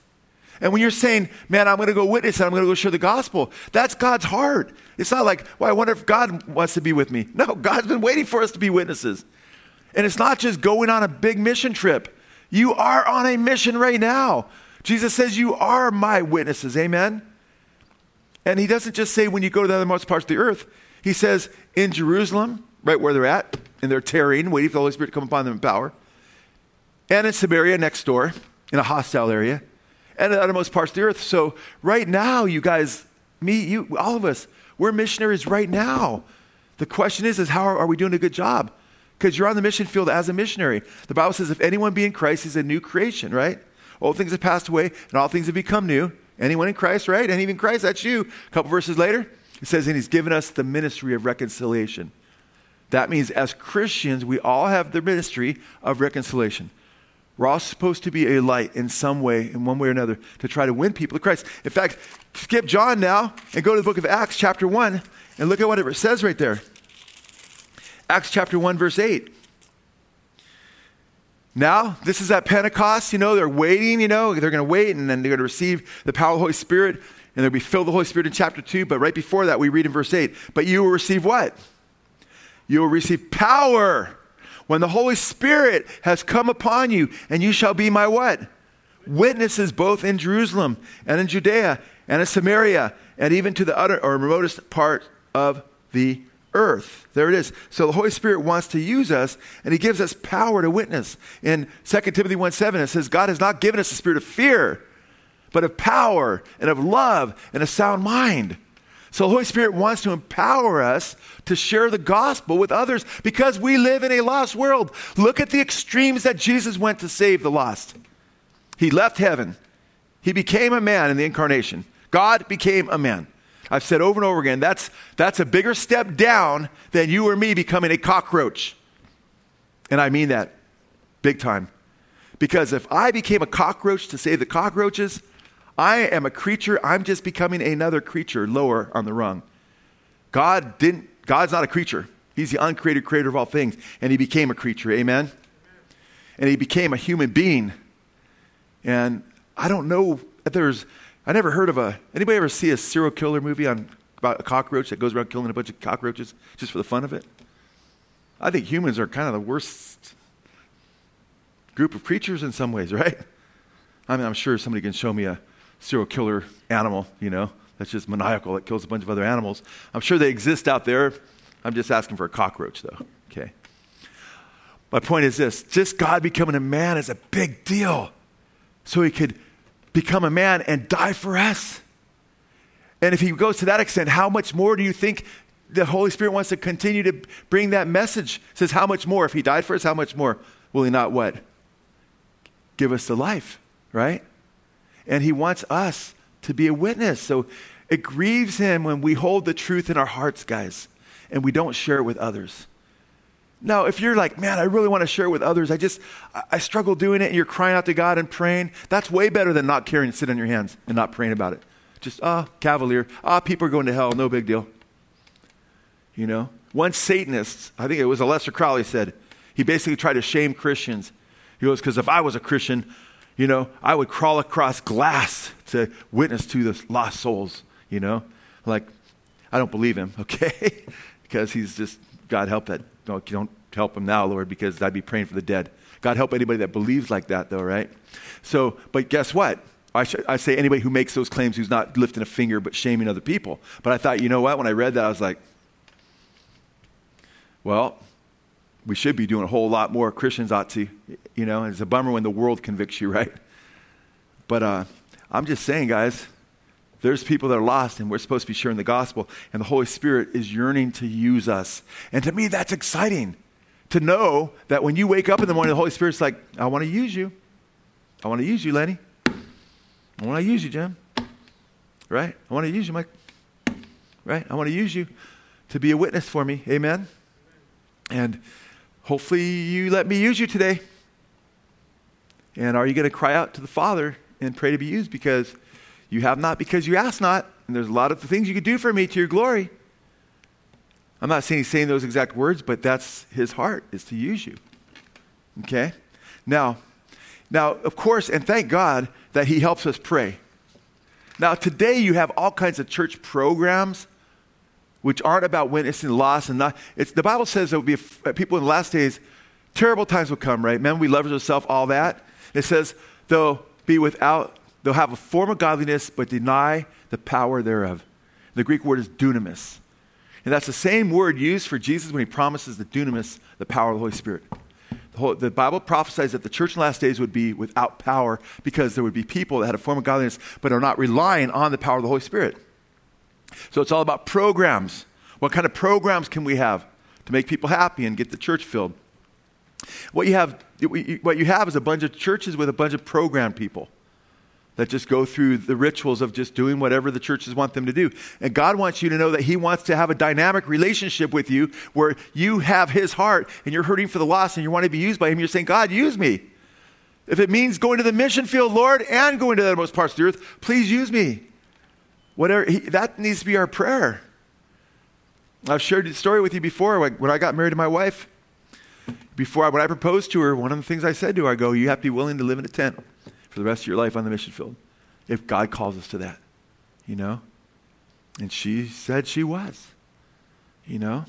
And when you're saying, man, I'm going to go witness and I'm going to go share the gospel, that's God's heart. It's not like, well, I wonder if God wants to be with me. No, God's been waiting for us to be witnesses. And it's not just going on a big mission trip. You are on a mission right now. Jesus says, you are my witnesses. Amen. And he doesn't just say when you go to the othermost parts of the earth. He says in Jerusalem, right where they're at, and they're tarrying, waiting for the Holy Spirit to come upon them in power. And in Samaria next door, in a hostile area, and in the uttermost parts of the earth. So right now, you guys, me, you, all of us, we're missionaries right now. The question is, is how are we doing a good job? Because you're on the mission field as a missionary. The Bible says, if anyone be in Christ, he's a new creation, right? Old things have passed away, and all things have become new. Anyone in Christ, right? And even Christ, that's you. A couple verses later, it says, and he's given us the ministry of reconciliation. That means as Christians, we all have the ministry of reconciliation. We're all supposed to be a light in some way, in one way or another, to try to win people to Christ. In fact, skip John now and go to the book of Acts chapter one and look at what it says right there. Acts chapter one, verse eight. Now, this is at Pentecost, you know, they're waiting, you know, they're going to wait and then they're going to receive the power of the Holy Spirit and they'll be filled with the Holy Spirit in chapter two. But right before that, we read in verse eight, but you will receive what? You will receive power when the Holy Spirit has come upon you, and you shall be my what? Witnesses both in Jerusalem and in Judea and in Samaria and even to the utter or remotest part of the earth. There it is. So the Holy Spirit wants to use us, and he gives us power to witness. In Second Timothy one seven, it says, God has not given us a spirit of fear, but of power and of love and a sound mind. So the Holy Spirit wants to empower us to share the gospel with others because we live in a lost world. Look at the extremes that Jesus went to save the lost. He left heaven. He became a man in the incarnation. God became a man. I've said over and over again, that's, that's a bigger step down than you or me becoming a cockroach. And I mean that big time. Because if I became a cockroach to save the cockroaches, I am a creature. I'm just becoming another creature lower on the rung. God didn't, God's not a creature. He's the uncreated creator of all things. And he became a creature. Amen. And he became a human being. And I don't know if there's, I never heard of a, anybody ever see a serial killer movie on about a cockroach that goes around killing a bunch of cockroaches just for the fun of it? I think humans are kind of the worst group of creatures in some ways, right? I mean, I'm sure somebody can show me a serial killer animal, you know, that's just maniacal, that kills a bunch of other animals. I'm sure they exist out there. I'm just asking for a cockroach though, okay? My point is this, just God becoming a man is a big deal. So he could become a man and die for us. And if he goes to that extent, how much more do you think the Holy Spirit wants to continue to bring that message? It says how much more, if he died for us, how much more will he not what? Give us the life, right? And he wants us to be a witness. So it grieves him when we hold the truth in our hearts, guys, and we don't share it with others. Now, if you're like, man, I really want to share it with others. I just, I struggle doing it. And you're crying out to God and praying. That's way better than not caring and sitting on your hands and not praying about it. Just, ah, oh, cavalier. Ah, oh, people are going to hell. No big deal. You know, one Satanist, I think it was Aleister Crowley said, he basically tried to shame Christians. He goes, because if I was a Christian, you know, I would crawl across glass to witness to the lost souls, you know. Like, I don't believe him, okay? Because he's just, God help that. Don't, don't help him now, Lord, because I'd be praying for the dead. God help anybody that believes like that, though, right? So, but guess what? I, sh- I say anybody who makes those claims who's not lifting a finger but shaming other people. But I thought, you know what? When I read that, I was like, well, we should be doing a whole lot more. Christians ought to, you know, and it's a bummer when the world convicts you, right? But uh, I'm just saying, guys, there's people that are lost and we're supposed to be sharing the gospel and the Holy Spirit is yearning to use us. And to me, that's exciting to know that when you wake up in the morning, the Holy Spirit's like, I want to use you. I want to use you, Lenny. I want to use you, Jim. Right? I want to use you, Mike. Right? I want to use you to be a witness for me. Amen? And hopefully you let me use you today. And are you going to cry out to the Father and pray to be used? Because you have not, because you ask not. And there's a lot of things you could do for me to your glory. I'm not saying he's saying those exact words, but that's his heart, is to use you. Okay? Now, now, of course, and thank God that he helps us pray. Now, today you have all kinds of church programs which aren't about witnessing loss and not. It's, the Bible says there will be a, people in the last days, terrible times will come, right? Men, we leverage ourselves, all that. It says they'll be without, they'll have a form of godliness, but deny the power thereof. The Greek word is dunamis. And that's the same word used for Jesus when he promises the dunamis, the power of the Holy Spirit. The, whole, the Bible prophesies that the church in the last days would be without power because there would be people that had a form of godliness, but are not relying on the power of the Holy Spirit. So it's all about programs. What kind of programs can we have to make people happy and get the church filled? What you have, what you have is a bunch of churches with a bunch of program people that just go through the rituals of just doing whatever the churches want them to do. And God wants you to know that he wants to have a dynamic relationship with you where you have his heart and you're hurting for the lost and you want to be used by him. You're saying, God, use me. If it means going to the mission field, Lord, and going to the uttermost parts of the earth, please use me. Whatever he, that needs to be our prayer. I've shared the story with you before. When I got married to my wife, before I, when I proposed to her, one of the things I said to her, I go, you have to be willing to live in a tent for the rest of your life on the mission field, if God calls us to that, you know. And she said she was, you know.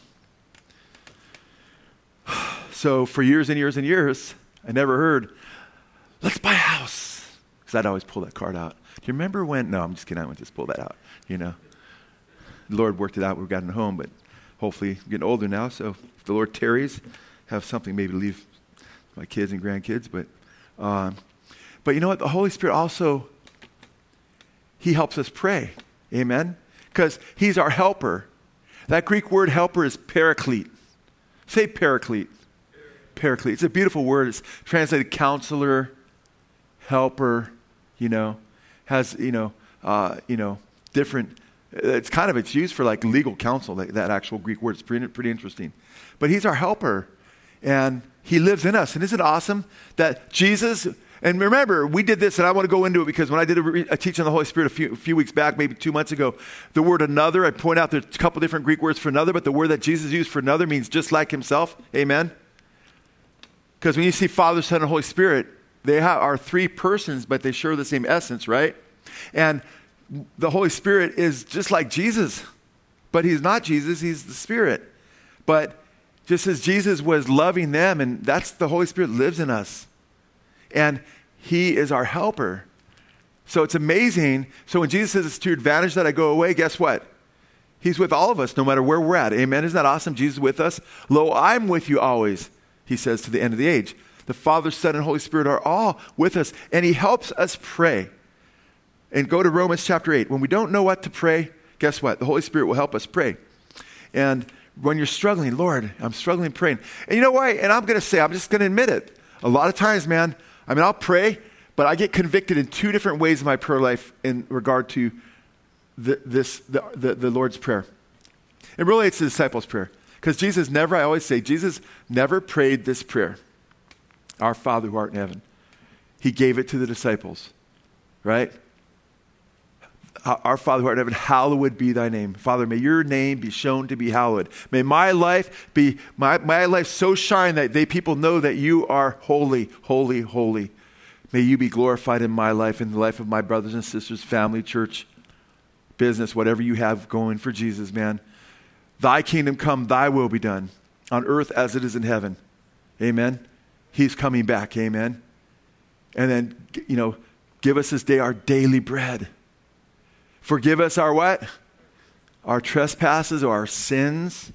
So for years and years and years, I never heard, let's buy a house, because I'd always pull that card out. Do you remember when? No, I'm just kidding. I would just pull that out, you know. The Lord worked it out. We've gotten home, but hopefully I'm getting older now. So if the Lord tarries, have something maybe to leave my kids and grandkids. But, um, but you know what? The Holy Spirit also, he helps us pray. Amen? Because he's our helper. That Greek word helper is paraclete. Say paraclete. Paraclete. It's a beautiful word. It's translated counselor, helper, you know. Has, you know, uh, you know, different, it's kind of, it's used for like legal counsel, that, that actual Greek word. It's pretty, pretty interesting. But he's our helper, and he lives in us. And isn't it awesome that Jesus, and remember, we did this, and I want to go into it because when I did a, a teaching on the Holy Spirit a few, a few weeks back, maybe two months ago, the word another, I point out there's a couple different Greek words for another, but the word that Jesus used for another means just like himself. Amen? Because when you see Father, Son, and Holy Spirit, they are three persons, but they share the same essence, right? And the Holy Spirit is just like Jesus, but he's not Jesus, he's the Spirit. But just as Jesus was loving them, and that's the Holy Spirit lives in us. And he is our helper. So it's amazing. So when Jesus says it's to your advantage that I go away, guess what? He's with all of us, no matter where we're at. Amen? Isn't that awesome? Jesus is with us. Lo, I'm with you always, he says, to the end of the age. The Father, Son, and Holy Spirit are all with us, and he helps us pray. And go to Romans chapter eight. When we don't know what to pray, guess what? The Holy Spirit will help us pray. And when you're struggling, Lord, I'm struggling praying. And you know why? And I'm going to say, I'm just going to admit it. A lot of times, man, I mean, I'll pray, but I get convicted in two different ways in my prayer life in regard to the, this, the, the, the Lord's Prayer. It relates to the disciples' prayer. Because Jesus never, I always say, Jesus never prayed this prayer. Our Father who art in heaven. He gave it to the disciples, right? Our Father who art in heaven, hallowed be thy name. Father, may your name be shown to be hallowed. May my life be, my, my life so shine that they people know that you are holy, holy, holy. May you be glorified in my life, in the life of my brothers and sisters, family, church, business, whatever you have going for Jesus, man. Thy kingdom come, thy will be done on earth as it is in heaven. Amen. He's coming back, amen? And then, you know, give us this day our daily bread. Forgive us our what? Our trespasses or our sins.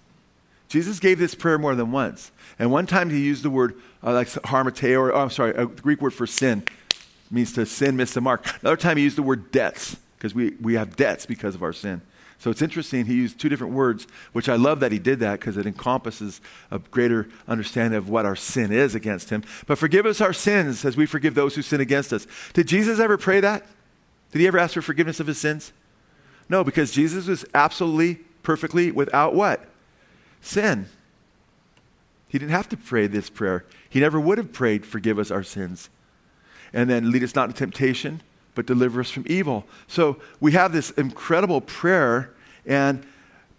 Jesus gave this prayer more than once. And one time he used the word, uh, like harmateo, or oh, I'm sorry, a Greek word for sin. It means to sin, miss the mark. Another time he used the word debts, because we, we have debts because of our sin. So it's interesting, he used two different words, which I love that he did that because it encompasses a greater understanding of what our sin is against him. But forgive us our sins as we forgive those who sin against us. Did Jesus ever pray that? Did he ever ask for forgiveness of his sins? No, because Jesus was absolutely, perfectly without what? Sin. He didn't have to pray this prayer. He never would have prayed, forgive us our sins. And then lead us not into temptation, but deliver us from evil. So we have this incredible prayer. And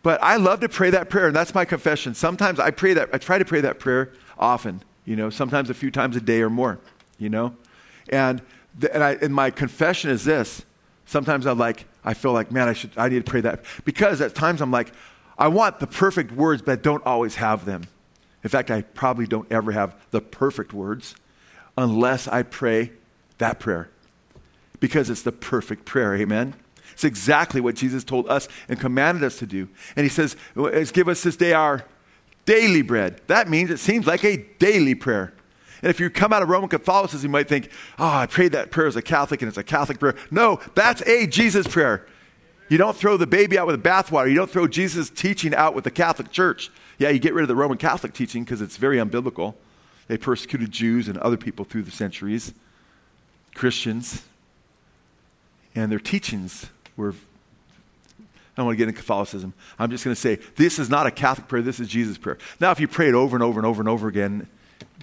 but I love to pray that prayer. And that's my confession. Sometimes I pray that, I try to pray that prayer often, you know, sometimes a few times a day or more, you know. And the, and, I, and my confession is this. Sometimes I like, I feel like, man, I should, I need to pray that. Because at times I'm like, I want the perfect words, but I don't always have them. In fact, I probably don't ever have the perfect words unless I pray that prayer. Because it's the perfect prayer, amen? It's exactly what Jesus told us and commanded us to do. And he says, give us this day our daily bread. That means it seems like a daily prayer. And if you come out of Roman Catholicism, you might think, oh, I prayed that prayer as a Catholic and it's a Catholic prayer. No, that's a Jesus prayer. You don't throw the baby out with the bathwater. You don't throw Jesus' teaching out with the Catholic Church. Yeah, you get rid of the Roman Catholic teaching because it's very unbiblical. They persecuted Jews and other people through the centuries, Christians, and their teachings were, I don't want to get into Catholicism. I'm just going to say, this is not a Catholic prayer. This is Jesus' prayer. Now, if you pray it over and over and over and over again,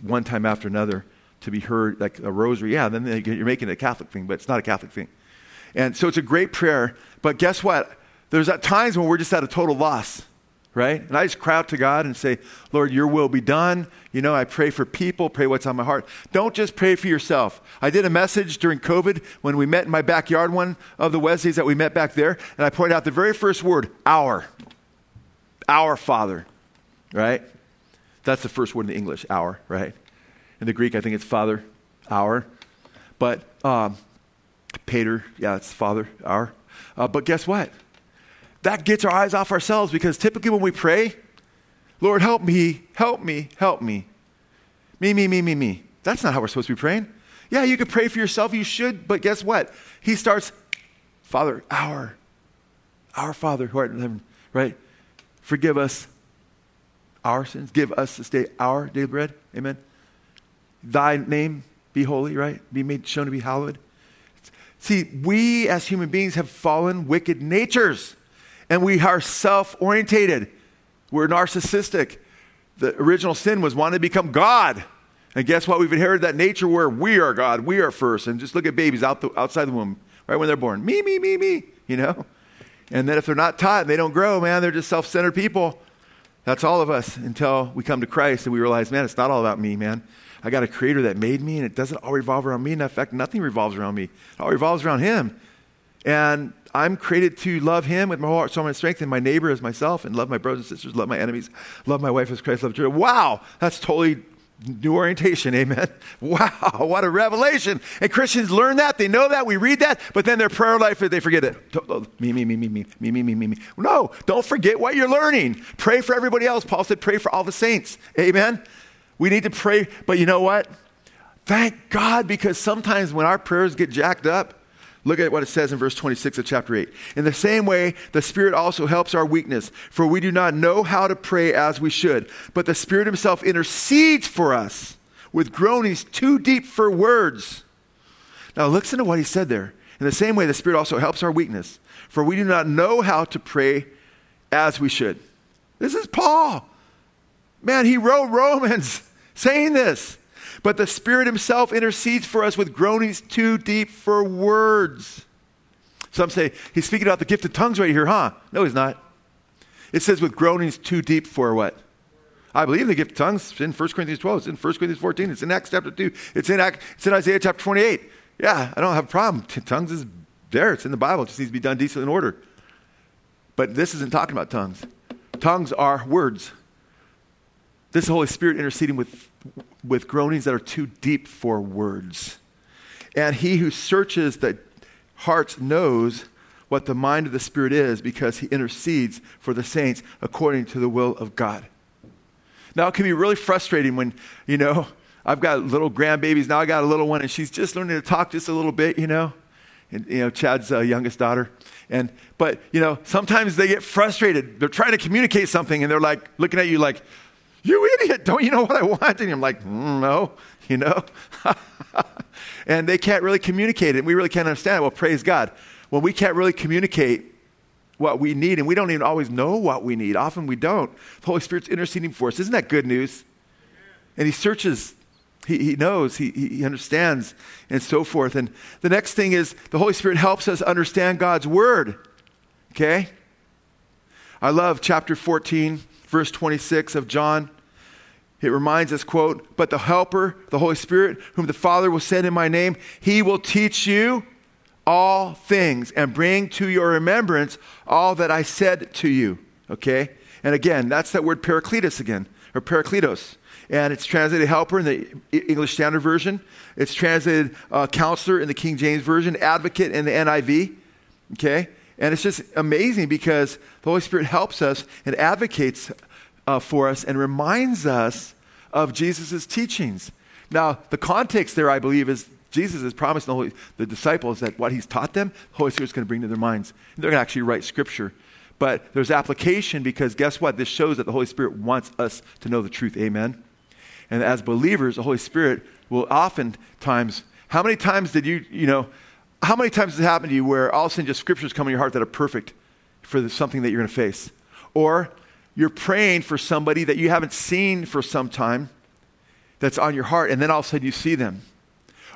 one time after another, to be heard like a rosary, yeah, then you're making it a Catholic thing, but it's not a Catholic thing. And so it's a great prayer, but guess what? There's at times when we're just at a total loss, right? And I just cry out to God and say, Lord, your will be done. You know, I pray for people, pray what's on my heart. Don't just pray for yourself. I did a message during COVID when we met in my backyard one of the Wednesdays that we met back there, and I pointed out the very first word, our. Our Father, right? That's the first word in the English, our, right? In the Greek, I think it's Father, our. But, um, Pater, yeah, it's Father, our. Uh, but guess what? That gets our eyes off ourselves because typically when we pray, Lord, help me, help me, help me. Me, me, me, me, me. That's not how we're supposed to be praying. Yeah, you could pray for yourself, you should, but guess what? He starts, Father, our, our Father who art in heaven, right? Forgive us our sins. Give us this day our daily bread. Amen. Thy name be holy, right? Be made shown to be hallowed. See, we as human beings have fallen wicked natures, and we are self-orientated. We're narcissistic. The original sin was wanting to become God. And guess what? We've inherited that nature where we are God. We are first. And just look at babies out the, outside the womb, right when they're born. Me, me, me, me, you know? And then if they're not taught and they don't grow, man, they're just self-centered people. That's all of us until we come to Christ and we realize, man, it's not all about me, man. I got a creator that made me and it doesn't all revolve around me. And in fact, nothing revolves around me. It all revolves around him. And I'm created to love him with my whole heart, soul, and strength, and my neighbor as myself, and love my brothers and sisters, love my enemies, love my wife as Christ loved children. Wow, that's totally new orientation, amen? Wow, what a revelation. And Christians learn that, they know that, we read that, but then their prayer life, they forget it. Me, me, me, me, me, me, me, me, me, me. No, don't forget what you're learning. Pray for everybody else. Paul said, pray for all the saints, amen? We need to pray, but you know what? Thank God, because sometimes when our prayers get jacked up, look at what it says in verse twenty-six of chapter eight. In the same way, the Spirit also helps our weakness, for we do not know how to pray as we should. But the Spirit himself intercedes for us with groanings too deep for words. Now listen to what he said there. In the same way, the Spirit also helps our weakness, for we do not know how to pray as we should. This is Paul. Man, he wrote Romans saying this. But the Spirit himself intercedes for us with groanings too deep for words. Some say, he's speaking about the gift of tongues right here, huh? No, he's not. It says with groanings too deep for what? I believe the gift of tongues is in First Corinthians twelve. It's in First Corinthians fourteen. It's in Acts chapter two. It's in, Act, it's in Isaiah chapter twenty-eight. Yeah, I don't have a problem. Tongues is there. It's in the Bible. It just needs to be done decently in order. But this isn't talking about tongues. Tongues are words. This is the Holy Spirit interceding with with groanings that are too deep for words. And he who searches the hearts knows what the mind of the Spirit is, because he intercedes for the saints according to the will of God. Now, it can be really frustrating when, you know, I've got little grandbabies. Now I got a little one, and she's just learning to talk just a little bit, you know. And, you know, Chad's uh, youngest daughter. And But, you know, sometimes they get frustrated. They're trying to communicate something, and they're like looking at you like, you idiot, don't you know what I want? And I'm like, mm, no, you know. And they can't really communicate it. We really can't understand it. Well, praise God. When we can't really communicate what we need, and we don't even always know what we need. Often we don't. The Holy Spirit's interceding for us. Isn't that good news? and he searches. He, he knows, he, he understands, and so forth. And the next thing is the Holy Spirit helps us understand God's word, okay? I love chapter fourteen, verse twenty-six of John. It reminds us, quote, "But the helper, the Holy Spirit, whom the Father will send in my name, he will teach you all things and bring to your remembrance all that I said to you," okay? And again, that's that word parakletos again, or parakletos. And it's translated helper in the English Standard Version. It's translated uh, counselor in the King James Version, advocate in the N I V, okay? And it's just amazing because the Holy Spirit helps us and advocates uh, for us and reminds us of Jesus' teachings. Now, the context there, I believe, is Jesus has promised the, Holy, the disciples that what he's taught them, the Holy Spirit's going to bring to their minds. And they're going to actually write scripture. But there's application because guess what? This shows that the Holy Spirit wants us to know the truth, amen? And as believers, the Holy Spirit will oftentimes, how many times did you, you know, how many times has it happened to you where all of a sudden just scriptures come in your heart that are perfect for the, something that you're going to face? Or you're praying for somebody that you haven't seen for some time that's on your heart, and then all of a sudden you see them.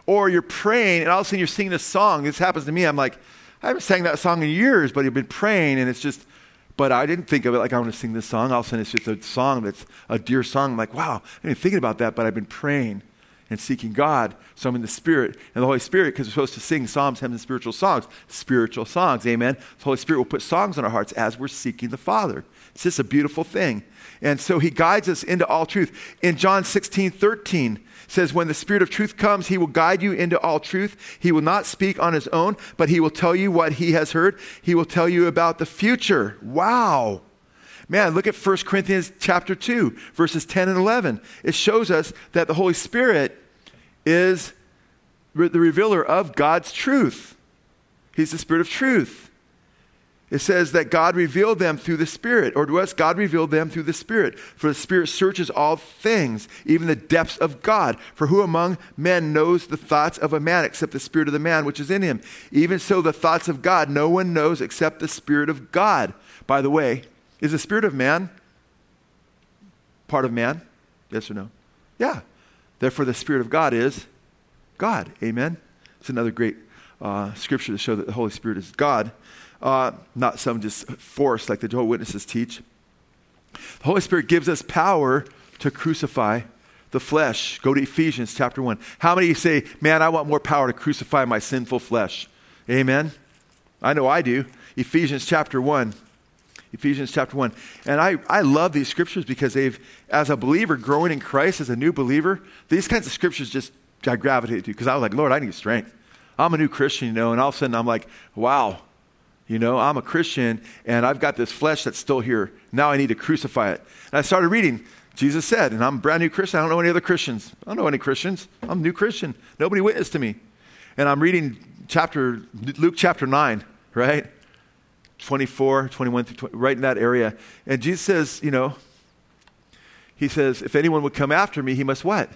Or you're praying, and all of a sudden you're singing a song. This happens to me. I'm like, I haven't sang that song in years, but I've been praying, and it's just... But I didn't think of it like I want to sing this song. All of a sudden, it's just a song that's a dear song. I'm like, wow, I've been thinking about that, but I've been praying and seeking God. So I'm in the Spirit and the Holy Spirit, because we're supposed to sing Psalms, hymns, and spiritual songs. Spiritual songs, amen. The Holy Spirit will put songs in our hearts as we're seeking the Father. It's just a beautiful thing. And so he guides us into all truth. In John sixteen thirteen, says, "When the Spirit of truth comes, he will guide you into all truth. He will not speak on his own, but he will tell you what he has heard. He will tell you about the future." Wow. Man, look at First Corinthians chapter two, verses ten and eleven. It shows us that the Holy Spirit is re- the revealer of God's truth. He's the Spirit of truth. It says that God revealed them through the Spirit, or to us, God revealed them through the Spirit. For the Spirit searches all things, even the depths of God. For who among men knows the thoughts of a man except the spirit of the man which is in him? Even so, the thoughts of God no one knows except the Spirit of God. By the way, is the spirit of man part of man? Yes or no? Yeah. Therefore, the Spirit of God is God. Amen? It's another great uh, scripture to show that the Holy Spirit is God. Uh, not some just force like the Jehovah's Witnesses teach. The Holy Spirit gives us power to crucify the flesh. Go to Ephesians chapter one. How many of you say, man, I want more power to crucify my sinful flesh? Amen? I know I do. Ephesians chapter one. Ephesians chapter one. And I, I love these scriptures because they've, as a believer growing in Christ, as a new believer, these kinds of scriptures just I gravitated to because I was like, Lord, I need strength. I'm a new Christian, you know, and all of a sudden I'm like, wow. You know, I'm a Christian, and I've got this flesh that's still here. Now I need to crucify it. And I started reading. Jesus said, and I'm a brand new Christian. I don't know any other Christians. I don't know any Christians. I'm a new Christian. Nobody witnessed to me. And I'm reading chapter Luke chapter nine, right? twenty-four, twenty-one, through twenty, right in that area. And Jesus says, you know, he says, if anyone would come after me, he must what?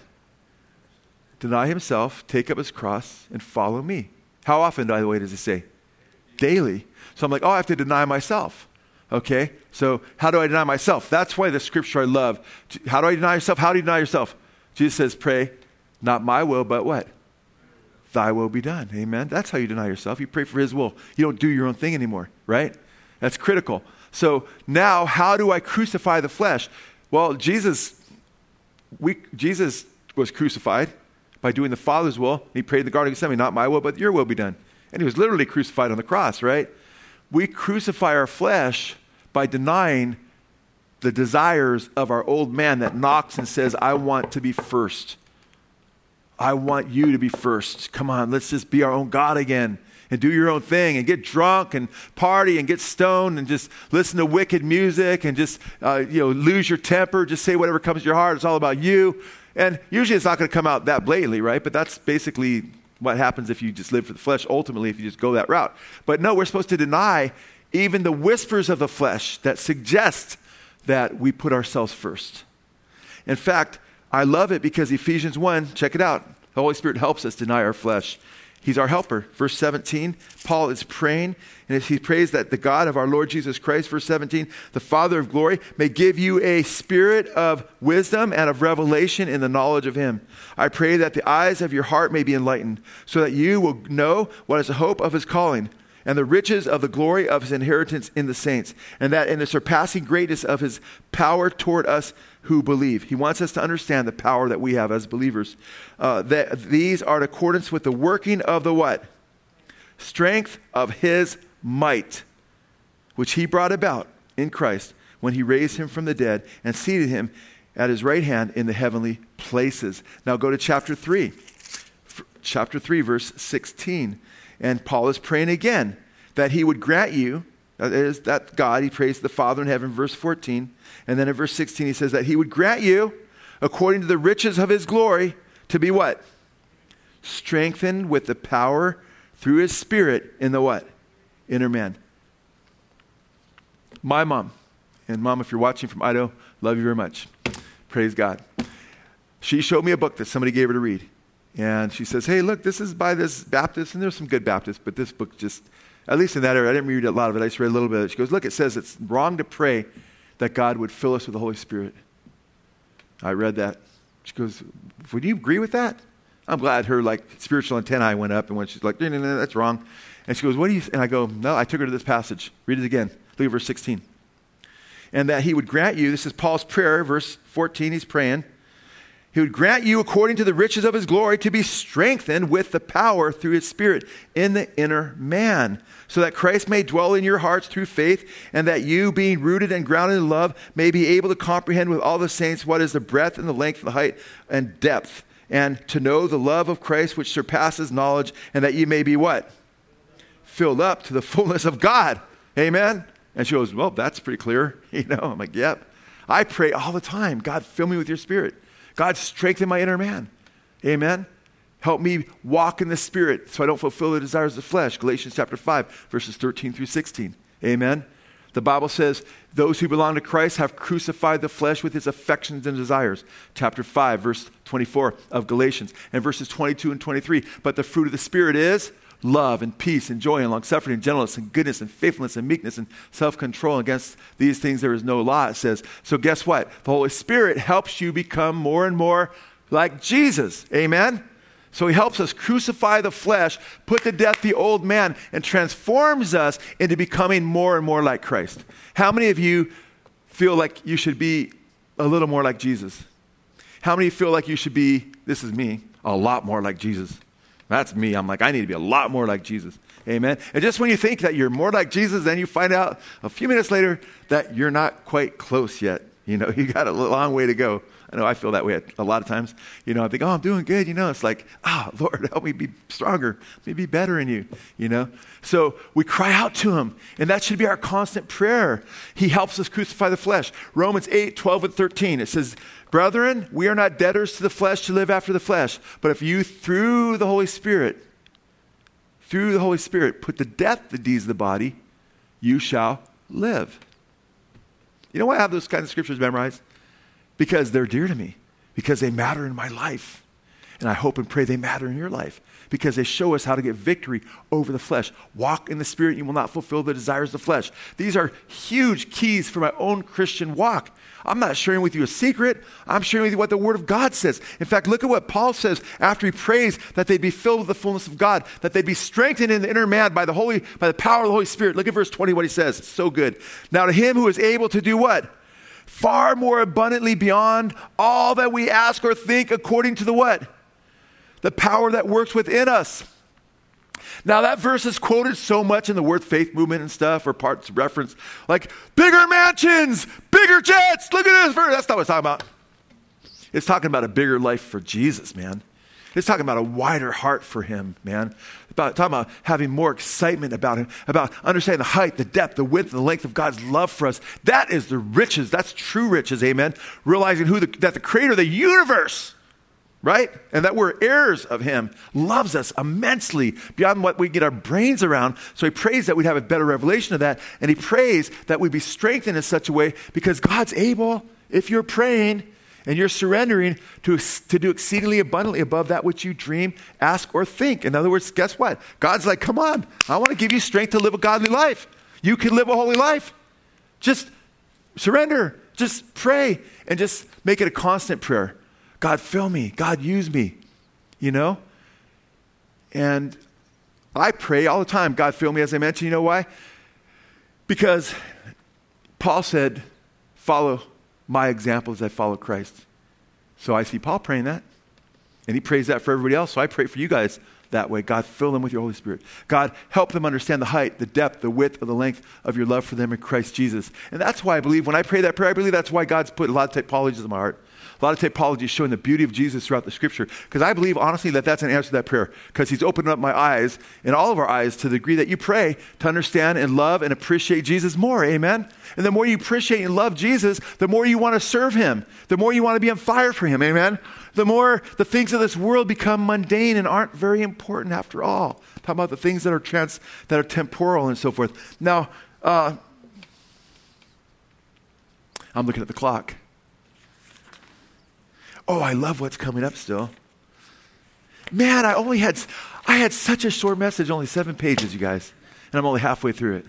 Deny himself, take up his cross, and follow me. How often, by the way, does he say? Daily. So I'm like, oh, I have to deny myself. Okay, so how do I deny myself? That's why the scripture I love. How do I deny yourself? How do you deny yourself? Jesus says, pray, not my will, but what? Thy will be done. Amen. That's how you deny yourself. You pray for his will. You don't do your own thing anymore, right? That's critical. So now how do I crucify the flesh? Well, Jesus, we, Jesus was crucified by doing the Father's will. He prayed in the Garden of Gethsemane, not my will, but your will be done. And he was literally crucified on the cross, right? We crucify our flesh by denying the desires of our old man that knocks and says, I want to be first. I want you to be first. Come on, let's just be our own God again and do your own thing and get drunk and party and get stoned and just listen to wicked music and just uh, you know, lose your temper. Just say whatever comes to your heart. It's all about you. And usually it's not going to come out that blatantly, right? But that's basically... what happens if you just live for the flesh, ultimately, if you just go that route. But no, we're supposed to deny even the whispers of the flesh that suggest that we put ourselves first. In fact, I love it because Ephesians one, check it out. The Holy Spirit helps us deny our flesh. He's our helper. Verse seventeen, Paul is praying, and he prays that the God of our Lord Jesus Christ, verse seventeen, the Father of glory, may give you a spirit of wisdom and of revelation in the knowledge of him. I pray that the eyes of your heart may be enlightened, so that you will know what is the hope of his calling, and the riches of the glory of his inheritance in the saints, and that in the surpassing greatness of his power toward us who believe. He wants us to understand the power that we have as believers. Uh, that these are in accordance with the working of the what? Strength of his might, which he brought about in Christ when he raised him from the dead and seated him at his right hand in the heavenly places. Now go to chapter three. Chapter three, verse sixteen. And Paul is praying again that he would grant you, that is, that God, he prays to the Father in heaven, verse fourteen. And then in verse sixteen, he says that he would grant you, according to the riches of his glory, to be what? Strengthened with the power through his spirit in the what? Inner man. My mom, and mom, if you're watching from Idaho, love you very much. Praise God. She showed me a book that somebody gave her to read. And she says, hey, look, this is by this Baptist, and there's some good Baptists, but this book just, at least in that area, I didn't read a lot of it, I just read a little bit of it. She goes, look, it says it's wrong to pray that God would fill us with the Holy Spirit. I read that. She goes, would you agree with that? I'm glad her, like, spiritual antennae went up, and when she's like, no, no, no, that's wrong. And she goes, what do you, th-? And I go, no, I took her to this passage. Read it again. Look at verse sixteen. And that he would grant you, this is Paul's prayer, verse fourteen, he's praying, he would grant you according to the riches of his glory to be strengthened with the power through his spirit in the inner man, so that Christ may dwell in your hearts through faith, and that you, being rooted and grounded in love, may be able to comprehend with all the saints what is the breadth and the length and the height and depth, and to know the love of Christ which surpasses knowledge, and that you may be what? Filled up to the fullness of God. Amen. And she goes, well, that's pretty clear. You know, I'm like, yep. I pray all the time, God, fill me with your spirit. God, strengthen my inner man. Amen. Help me walk in the spirit so I don't fulfill the desires of the flesh. Galatians chapter five, verses thirteen through sixteen. Amen. The Bible says, those who belong to Christ have crucified the flesh with its affections and desires. Chapter five, verse twenty-four of Galatians, and verses twenty-two and twenty-three. But the fruit of the spirit is love and peace and joy and long-suffering and gentleness and goodness and faithfulness and meekness and self-control. Against these things there is no law, it says. So guess what? The Holy Spirit helps you become more and more like Jesus. Amen? So he helps us crucify the flesh, put to death the old man, and transforms us into becoming more and more like Christ. How many of you feel like you should be a little more like Jesus? How many feel like you should be, this is me, a lot more like Jesus? That's me. I'm like, I need to be a lot more like Jesus. Amen. And just when you think that you're more like Jesus, then you find out a few minutes later that you're not quite close yet. You know, you got a long way to go. I know I feel that way a lot of times. You know, I think, oh, I'm doing good. You know, it's like, ah, oh, Lord, help me be stronger. Let me be better in you, you know. So we cry out to him, and that should be our constant prayer. He helps us crucify the flesh. Romans eight, twelve, and thirteen, it says, brethren, we are not debtors to the flesh to live after the flesh, but if you through the Holy Spirit, through the Holy Spirit, put to death the deeds of the body, you shall live. You know why I have those kinds of scriptures memorized? Because they're dear to me, because they matter in my life. And I hope and pray they matter in your life, because they show us how to get victory over the flesh. Walk in the spirit, and you will not fulfill the desires of the flesh. These are huge keys for my own Christian walk. I'm not sharing with you a secret. I'm sharing with you what the word of God says. In fact, look at what Paul says after he prays that they be filled with the fullness of God, that they be strengthened in the inner man by the Holy, by the power of the Holy Spirit. Look at verse twenty, what he says. It's so good. Now to him who is able to do what? Far more abundantly beyond all that we ask or think, according to the what? The power that works within us. Now that verse is quoted so much in the Word Faith movement and stuff, or parts reference, like bigger mansions, bigger jets. Look at this verse. That's not what it's talking about. It's talking about a bigger life for Jesus, man. It's talking about a wider heart for him, man. About, talking about having more excitement about him, about understanding the height, the depth, the width, and the length of God's love for us. That is the riches. That's true riches, amen. Realizing who the, that the creator of the universe, right? And that we're heirs of him, loves us immensely beyond what we get our brains around. So he prays that we'd have a better revelation of that. And he prays that we'd be strengthened in such a way, because God's able, if you're praying, and you're surrendering to, to do exceedingly abundantly above that which you dream, ask, or think. In other words, guess what? God's like, come on, I want to give you strength to live a godly life. You can live a holy life. Just surrender. Just pray and just make it a constant prayer. God, fill me. God, use me, you know? And I pray all the time, God, fill me, as I mentioned. You know why? Because Paul said, follow my example as I follow Christ. So I see Paul praying that. And he prays that for everybody else. So I pray for you guys that way. God, fill them with your Holy Spirit. God, help them understand the height, the depth, the width, or the length of your love for them in Christ Jesus. And that's why I believe, when I pray that prayer, I believe that's why God's put a lot of typologies in my heart. A lot of typologies showing the beauty of Jesus throughout the scripture. Because I believe, honestly, that that's an answer to that prayer. Because he's opened up my eyes, and all of our eyes, to the degree that you pray, to understand and love and appreciate Jesus more. Amen? And the more you appreciate and love Jesus, the more you want to serve him. The more you want to be on fire for him. Amen? The more the things of this world become mundane and aren't very important after all. I'm talking about the things that are trans, that are temporal and so forth. Now, uh, I'm looking at the clock. Oh, I love what's coming up still. Man, I only had, I had such a short message, only seven pages, you guys. And I'm only halfway through it.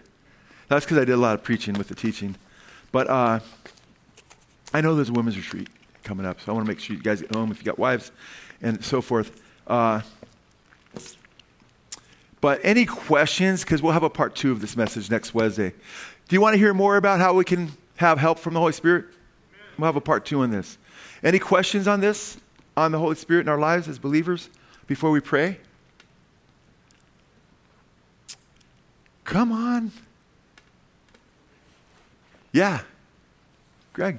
That's because I did a lot of preaching with the teaching. But uh, I know there's a women's retreat coming up, so I want to make sure you guys get home if you got wives and so forth. Uh, but any questions? Because we'll have a part two of this message next Wednesday. Do you want to hear more about how we can have help from the Holy Spirit? We'll have a part two on this. Any questions on this, on the Holy Spirit in our lives as believers before we pray? Come on. Yeah. Greg.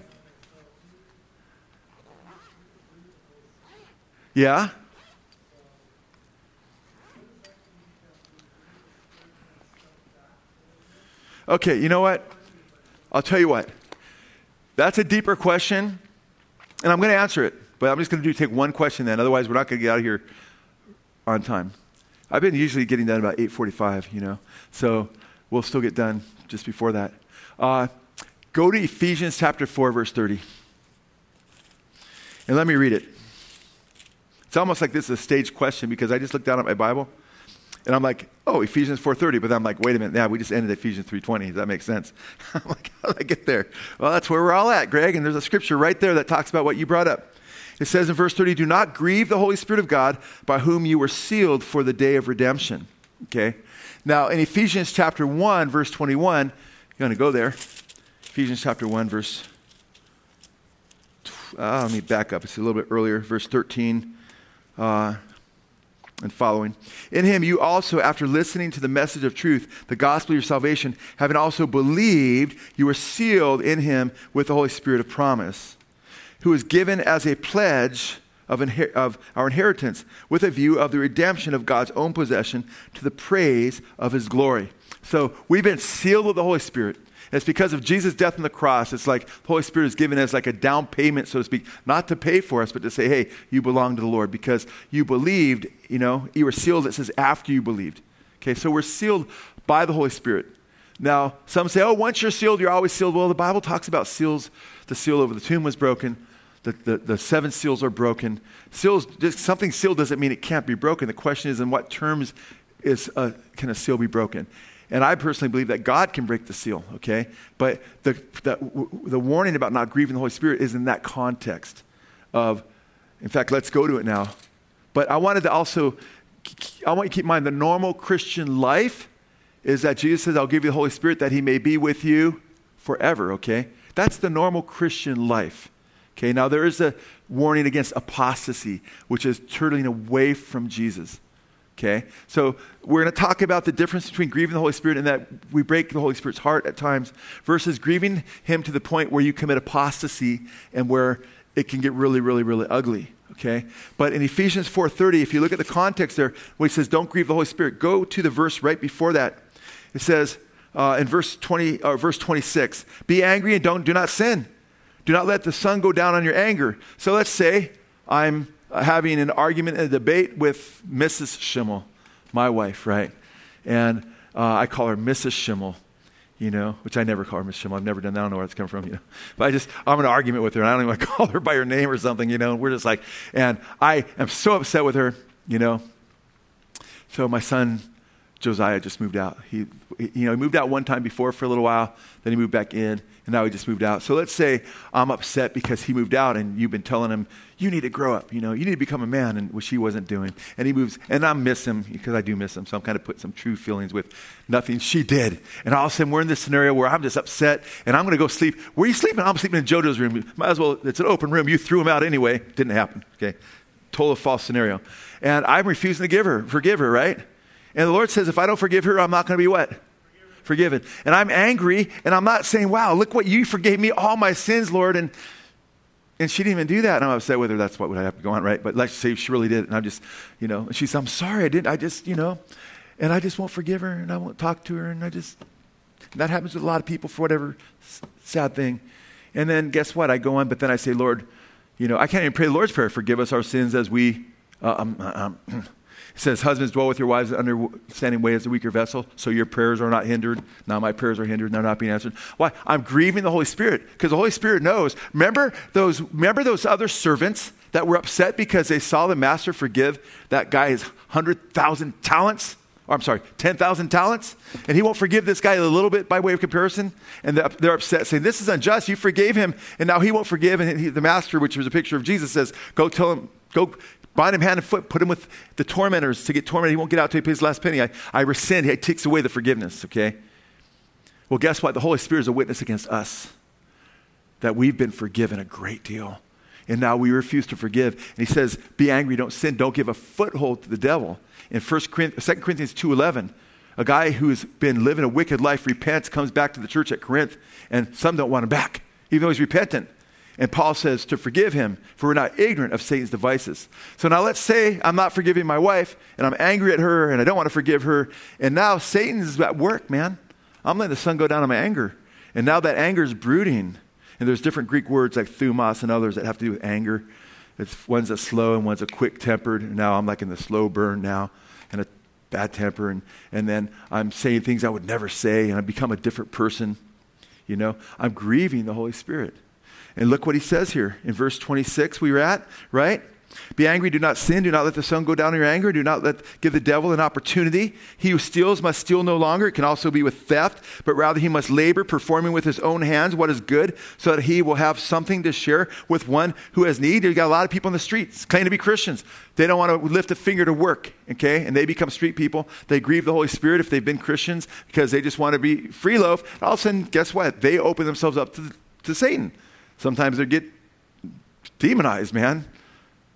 Yeah. Okay, you know what? I'll tell you what. That's a deeper question. And I'm going to answer it, but I'm just going to do take one question then. Otherwise, we're not going to get out of here on time. I've been usually getting done about eight forty-five, you know. So we'll still get done just before that. Uh, go to Ephesians chapter four, verse thirty. And let me read it. It's almost like this is a staged question because I just looked down at my Bible, and I'm like, oh, Ephesians four thirty. But then I'm like, wait a minute. Yeah, we just ended at Ephesians three twenty. Does that make sense? I'm like, how did I get there? Well, that's where we're all at, Greg. And there's a scripture right there that talks about what you brought up. It says in verse thirty, do not grieve the Holy Spirit of God, by whom you were sealed for the day of redemption. Okay. Now, in Ephesians chapter one, verse twenty-one, you're going to go there. Ephesians chapter one, verse, uh, let me back up. It's a little bit earlier, verse thirteen. Uh, And following. In him you also, after listening to the message of truth, the gospel of your salvation, having also believed, you were sealed in him with the Holy Spirit of promise, who is given as a pledge of, inher- of our inheritance, with a view of the redemption of God's own possession, to the praise of his glory. So we've been sealed with the Holy Spirit. And it's because of Jesus' death on the cross. It's like the Holy Spirit is given as like a down payment, so to speak, not to pay for us, but to say, hey, you belong to the Lord because you believed, you know, you were sealed. It says after you believed. Okay, so we're sealed by the Holy Spirit. Now, some say, oh, once you're sealed, you're always sealed. Well, the Bible talks about seals. The seal over the tomb was broken. The, the, the seven seals are broken. Seals, just something sealed doesn't mean it can't be broken. The question is, in what terms is uh, can a seal be broken? And I personally believe that God can break the seal, okay? But the, the the warning about not grieving the Holy Spirit is in that context of, in fact, let's go to it now. But I wanted to also, I want you to keep in mind the normal Christian life is that Jesus says, I'll give you the Holy Spirit that he may be with you forever, okay? That's the normal Christian life, okay? Now there is a warning against apostasy, which is turtling away from Jesus. Okay, so we're going to talk about the difference between grieving the Holy Spirit and that we break the Holy Spirit's heart at times versus grieving him to the point where you commit apostasy and where it can get really, really, really ugly. Okay, but in Ephesians four thirty, if you look at the context there, where he says, don't grieve the Holy Spirit, go to the verse right before that. It says uh, in verse twenty or verse twenty-six, be angry and don't do not sin. Do not let the sun go down on your anger. So let's say I'm having an argument and a debate with Missus Schimmel, my wife, right? And uh, I call her Missus Schimmel, you know, which I never call her Missus Schimmel. I've never done that. I don't know where that's come from, you know. But I just, I'm in an argument with her, and I don't even want to call her by her name or something, you know. And we're just like, and I am so upset with her, you know. So my son, Josiah, just moved out. He, you know, he moved out one time before for a little while, then he moved back in, and now he just moved out. So let's say I'm upset because he moved out, and you've been telling him, you need to grow up, you know, you need to become a man, and which he wasn't doing. And he moves, and I miss him, because I do miss him, so I'm kind of putting some true feelings with nothing she did. And all of a sudden, we're in this scenario where I'm just upset, and I'm going to go sleep. Where are you sleeping? I'm sleeping in JoJo's room. Might as well, it's an open room. You threw him out anyway. Didn't happen, okay? Total false scenario. And I'm refusing to give her, forgive her, right? And the Lord says, if I don't forgive her, I'm not going to be what? Forgiven. Forgiven. And I'm angry, and I'm not saying, wow, look what you forgave me all my sins, Lord. And and she didn't even do that. And I'm upset with her. That's what would have to go on, right? But let's say she really did. And I'm just, you know, and she says, I'm sorry. I didn't. I just, you know, and I just won't forgive her, and I won't talk to her. And I just, and that happens with a lot of people for whatever sad thing. And then guess what? I go on, but then I say, Lord, you know, I can't even pray the Lord's Prayer. Forgive us our sins as we, uh, um, uh, um, It says, husbands, dwell with your wives, understanding way as a weaker vessel, so your prayers are not hindered. Now my prayers are hindered, and they're not being answered. Why? I'm grieving the Holy Spirit, because the Holy Spirit knows. Remember those, remember those other servants that were upset because they saw the master forgive that guy his one hundred thousand talents? Or I'm sorry, ten thousand talents? And he won't forgive this guy a little bit by way of comparison? And they're upset, saying, this is unjust. You forgave him, and now he won't forgive. And he, the master, which was a picture of Jesus, says, go tell him, go bind him hand and foot, put him with the tormentors to get tormented. He won't get out till he pays his last penny. I, I rescind. He takes away the forgiveness, okay? Well, guess what? The Holy Spirit is a witness against us that we've been forgiven a great deal. And now we refuse to forgive. And he says, be angry, don't sin, don't give a foothold to the devil. In First Corinthians, Second Corinthians two eleven, a guy who's been living a wicked life repents, comes back to the church at Corinth, and some don't want him back, even though he's repentant. And Paul says to forgive him, for we're not ignorant of Satan's devices. So now let's say I'm not forgiving my wife, and I'm angry at her, and I don't want to forgive her. And now Satan's at work, man. I'm letting the sun go down on my anger. And now that anger is brooding. And there's different Greek words like thumos and others that have to do with anger. It's one's that's slow and one's a quick-tempered. And now I'm like in the slow burn now and a bad temper. And, and then I'm saying things I would never say, and I become a different person. You know, I'm grieving the Holy Spirit. And look what he says here in verse twenty-six we were at, right? Be angry, do not sin, do not let the sun go down in your anger, do not let give the devil an opportunity. He who steals must steal no longer. It can also be with theft, but rather he must labor, performing with his own hands what is good, so that he will have something to share with one who has need. You've got a lot of people in the streets claim to be Christians. They don't want to lift a finger to work, okay? And they become street people. They grieve the Holy Spirit if they've been Christians because they just want to be free loaf. And all of a sudden, guess what? They open themselves up to, to Satan. Sometimes they get demonized, man.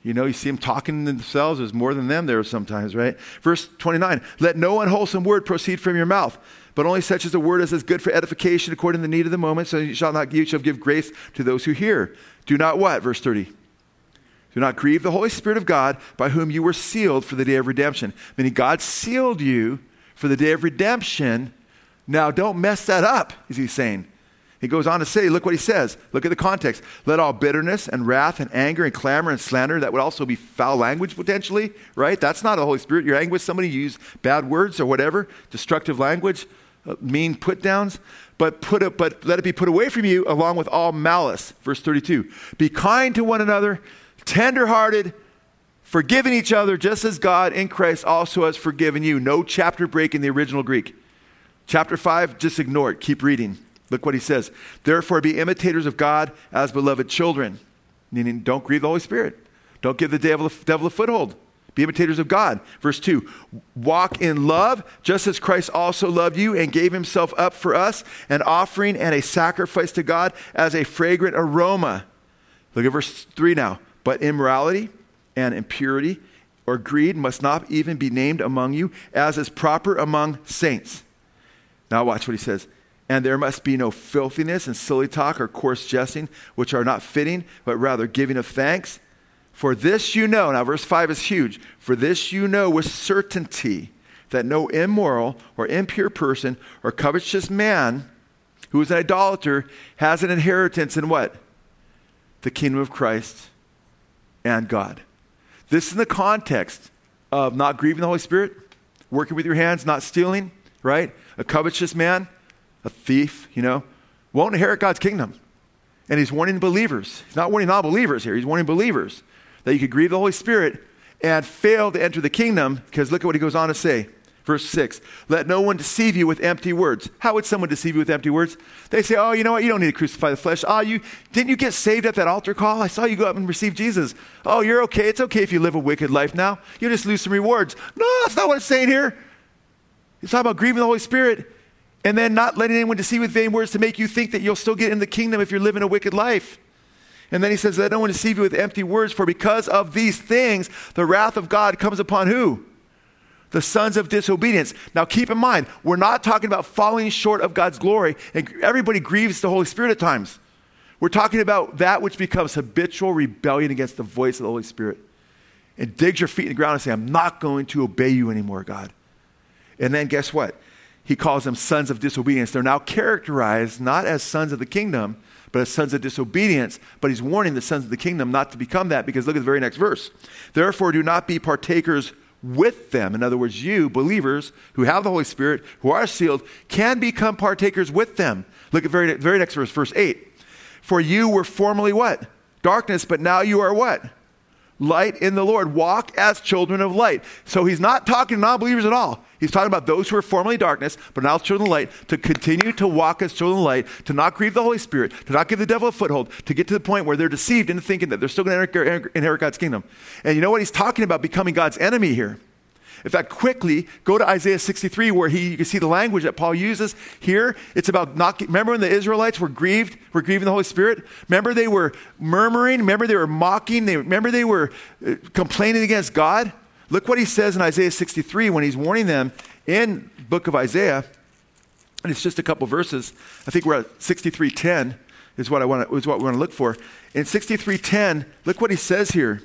You know, you see them talking to themselves. There's more than them there sometimes, right? Verse twenty-nine, let no unwholesome word proceed from your mouth, but only such as a word as is good for edification according to the need of the moment, so you shall not you shall give grace to those who hear. Do not what? Verse thirty. Do not grieve the Holy Spirit of God, by whom you were sealed for the day of redemption. Meaning God sealed you for the day of redemption. Now don't mess that up, is he saying. He goes on to say, look what he says. Look at the context. Let all bitterness and wrath and anger and clamor and slander, that would also be foul language potentially, right? That's not the Holy Spirit. You're angry with somebody, you use bad words or whatever, destructive language, uh, mean put downs, but put it, but let it be put away from you along with all malice. Verse thirty-two, be kind to one another, tenderhearted, forgiving each other, just as God in Christ also has forgiven you. No chapter break in the original Greek. Chapter five, just ignore it. Keep reading. Look what he says. Therefore, be imitators of God as beloved children. Meaning, don't grieve the Holy Spirit. Don't give the devil, devil a foothold. Be imitators of God. Verse two, walk in love, just as Christ also loved you and gave himself up for us, an offering and a sacrifice to God as a fragrant aroma. Look at verse three now. But immorality and impurity or greed must not even be named among you, as is proper among saints. Now watch what he says. And there must be no filthiness and silly talk or coarse jesting, which are not fitting, but rather giving of thanks. For this you know, now verse five is huge. For this you know with certainty that no immoral or impure person or covetous man who is an idolater has an inheritance in what? The kingdom of Christ and God. This is in the context of not grieving the Holy Spirit, working with your hands, not stealing, right? A covetous man. a thief, you know, won't inherit God's kingdom. And he's warning believers. He's not warning non-believers here. He's warning believers that you could grieve the Holy Spirit and fail to enter the kingdom, because look at what he goes on to say. Verse six, let no one deceive you with empty words. How would someone deceive you with empty words? They say, oh, you know what? You don't need to crucify the flesh. Oh, you didn't you get saved at that altar call? I saw you go up and receive Jesus. Oh, you're okay. It's okay if you live a wicked life now. You'll just lose some rewards. No, that's not what it's saying here. It's talking about grieving the Holy Spirit and then not letting anyone deceive with vain words to make you think that you'll still get in the kingdom if you're living a wicked life. And then he says, let no one deceive you with empty words, for because of these things, the wrath of God comes upon who? The sons of disobedience. Now keep in mind, we're not talking about falling short of God's glory, and everybody grieves the Holy Spirit at times. We're talking about that which becomes habitual rebellion against the voice of the Holy Spirit. And digs your feet in the ground and say, I'm not going to obey you anymore, God. And then guess what? He calls them sons of disobedience. They're now characterized not as sons of the kingdom, but as sons of disobedience. But he's warning the sons of the kingdom not to become that, because look at the very next verse. Therefore, do not be partakers with them. In other words, you believers who have the Holy Spirit, who are sealed, can become partakers with them. Look at very very next verse, verse eight. For you were formerly what? Darkness, but now you are what? Light in the Lord. Walk as children of light. So he's not talking to non-believers at all. He's talking about those who were formerly darkness, but now children of light, to continue to walk as children of light, to not grieve the Holy Spirit, to not give the devil a foothold, to get to the point where they're deceived into thinking that they're still going to inherit God's kingdom. And you know what? He's talking about becoming God's enemy here. In fact, quickly go to Isaiah sixty-three, where he you can see the language that Paul uses here. It's about not. Remember when the Israelites were grieved, were grieving the Holy Spirit. Remember they were murmuring. Remember they were mocking. They, remember they were complaining against God. Look what he says in Isaiah sixty-three when he's warning them in the book of Isaiah, and it's just a couple verses. I think we're at sixty-three ten is what I want. Is what we want to look for in sixty-three ten. Look what he says here.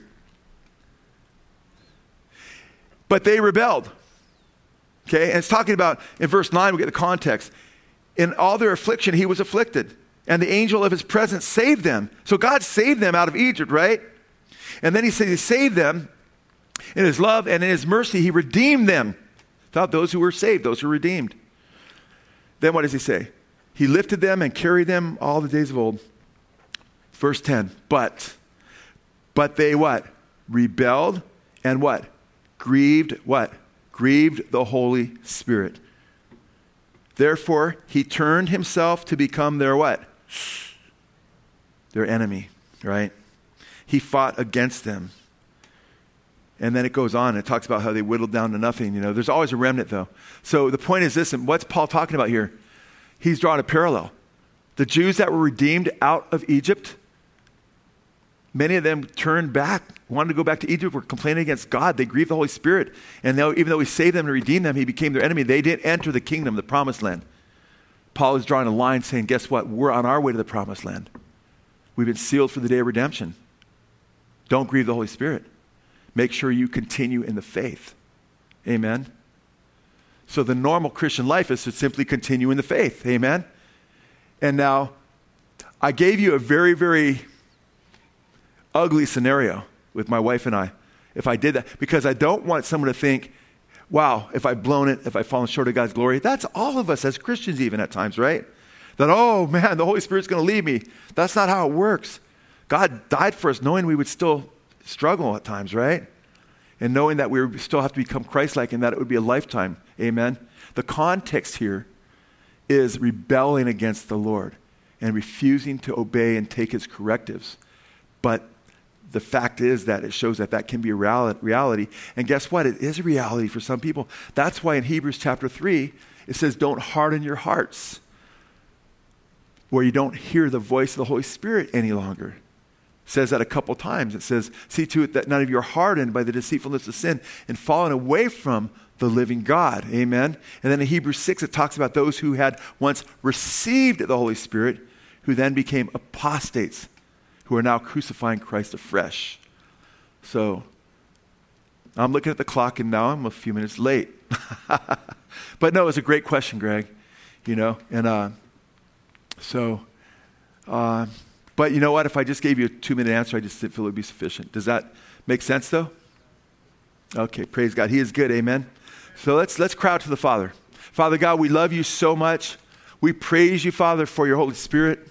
But they rebelled, okay? And it's talking about, in verse nine, we get the context. In all their affliction, he was afflicted, and the angel of his presence saved them. So God saved them out of Egypt, right? And then he said he saved them in his love, and in his mercy, he redeemed them. Without those who were saved, those who were redeemed. Then what does he say? He lifted them and carried them all the days of old. Verse ten, but, but they what? Rebelled and what? Grieved what? Grieved the Holy Spirit. Therefore, he turned himself to become their what? Their enemy, right? He fought against them. And then it goes on. It talks about how they whittled down to nothing. You know, there's always a remnant, though. So the point is this, and what's Paul talking about here? He's drawing a parallel. The Jews that were redeemed out of Egypt, many of them turned back, wanted to go back to Egypt, were complaining against God. They grieved the Holy Spirit. And now, even though he saved them and redeemed them, he became their enemy. They didn't enter the kingdom, the promised land. Paul is drawing a line saying, guess what? We're on our way to the promised land. We've been sealed for the day of redemption. Don't grieve the Holy Spirit. Make sure you continue in the faith. Amen? So the normal Christian life is to simply continue in the faith. Amen? And now, I gave you a very, very ugly scenario with my wife and I, if I did that, because I don't want someone to think, wow, if I've blown it, if I've fallen short of God's glory. That's all of us as Christians even at times, right? That, oh man, the Holy Spirit's going to leave me. That's not how it works. God died for us knowing we would still struggle at times, right? And knowing that we would still have to become Christ-like and that it would be a lifetime. Amen? The context here is rebelling against the Lord and refusing to obey and take his correctives. But the fact is that it shows that that can be a reality. And guess what? It is a reality for some people. That's why in Hebrews chapter three, it says, don't harden your hearts where you don't hear the voice of the Holy Spirit any longer. It says that a couple times. It says, see to it that none of you are hardened by the deceitfulness of sin and fallen away from the living God. Amen. And then in Hebrews six, it talks about those who had once received the Holy Spirit, who then became apostates, who are now crucifying Christ afresh. So I'm looking at the clock and now I'm a few minutes late. But no, it's a great question, Greg, you know, and uh, so, uh, but you know what, if I just gave you a two minute answer, I just didn't feel it would be sufficient. Does that make sense though? Okay, praise God. He is good. Amen. So let's, let's cry out to the Father. Father God, we love you so much. We praise you, Father, for your Holy Spirit.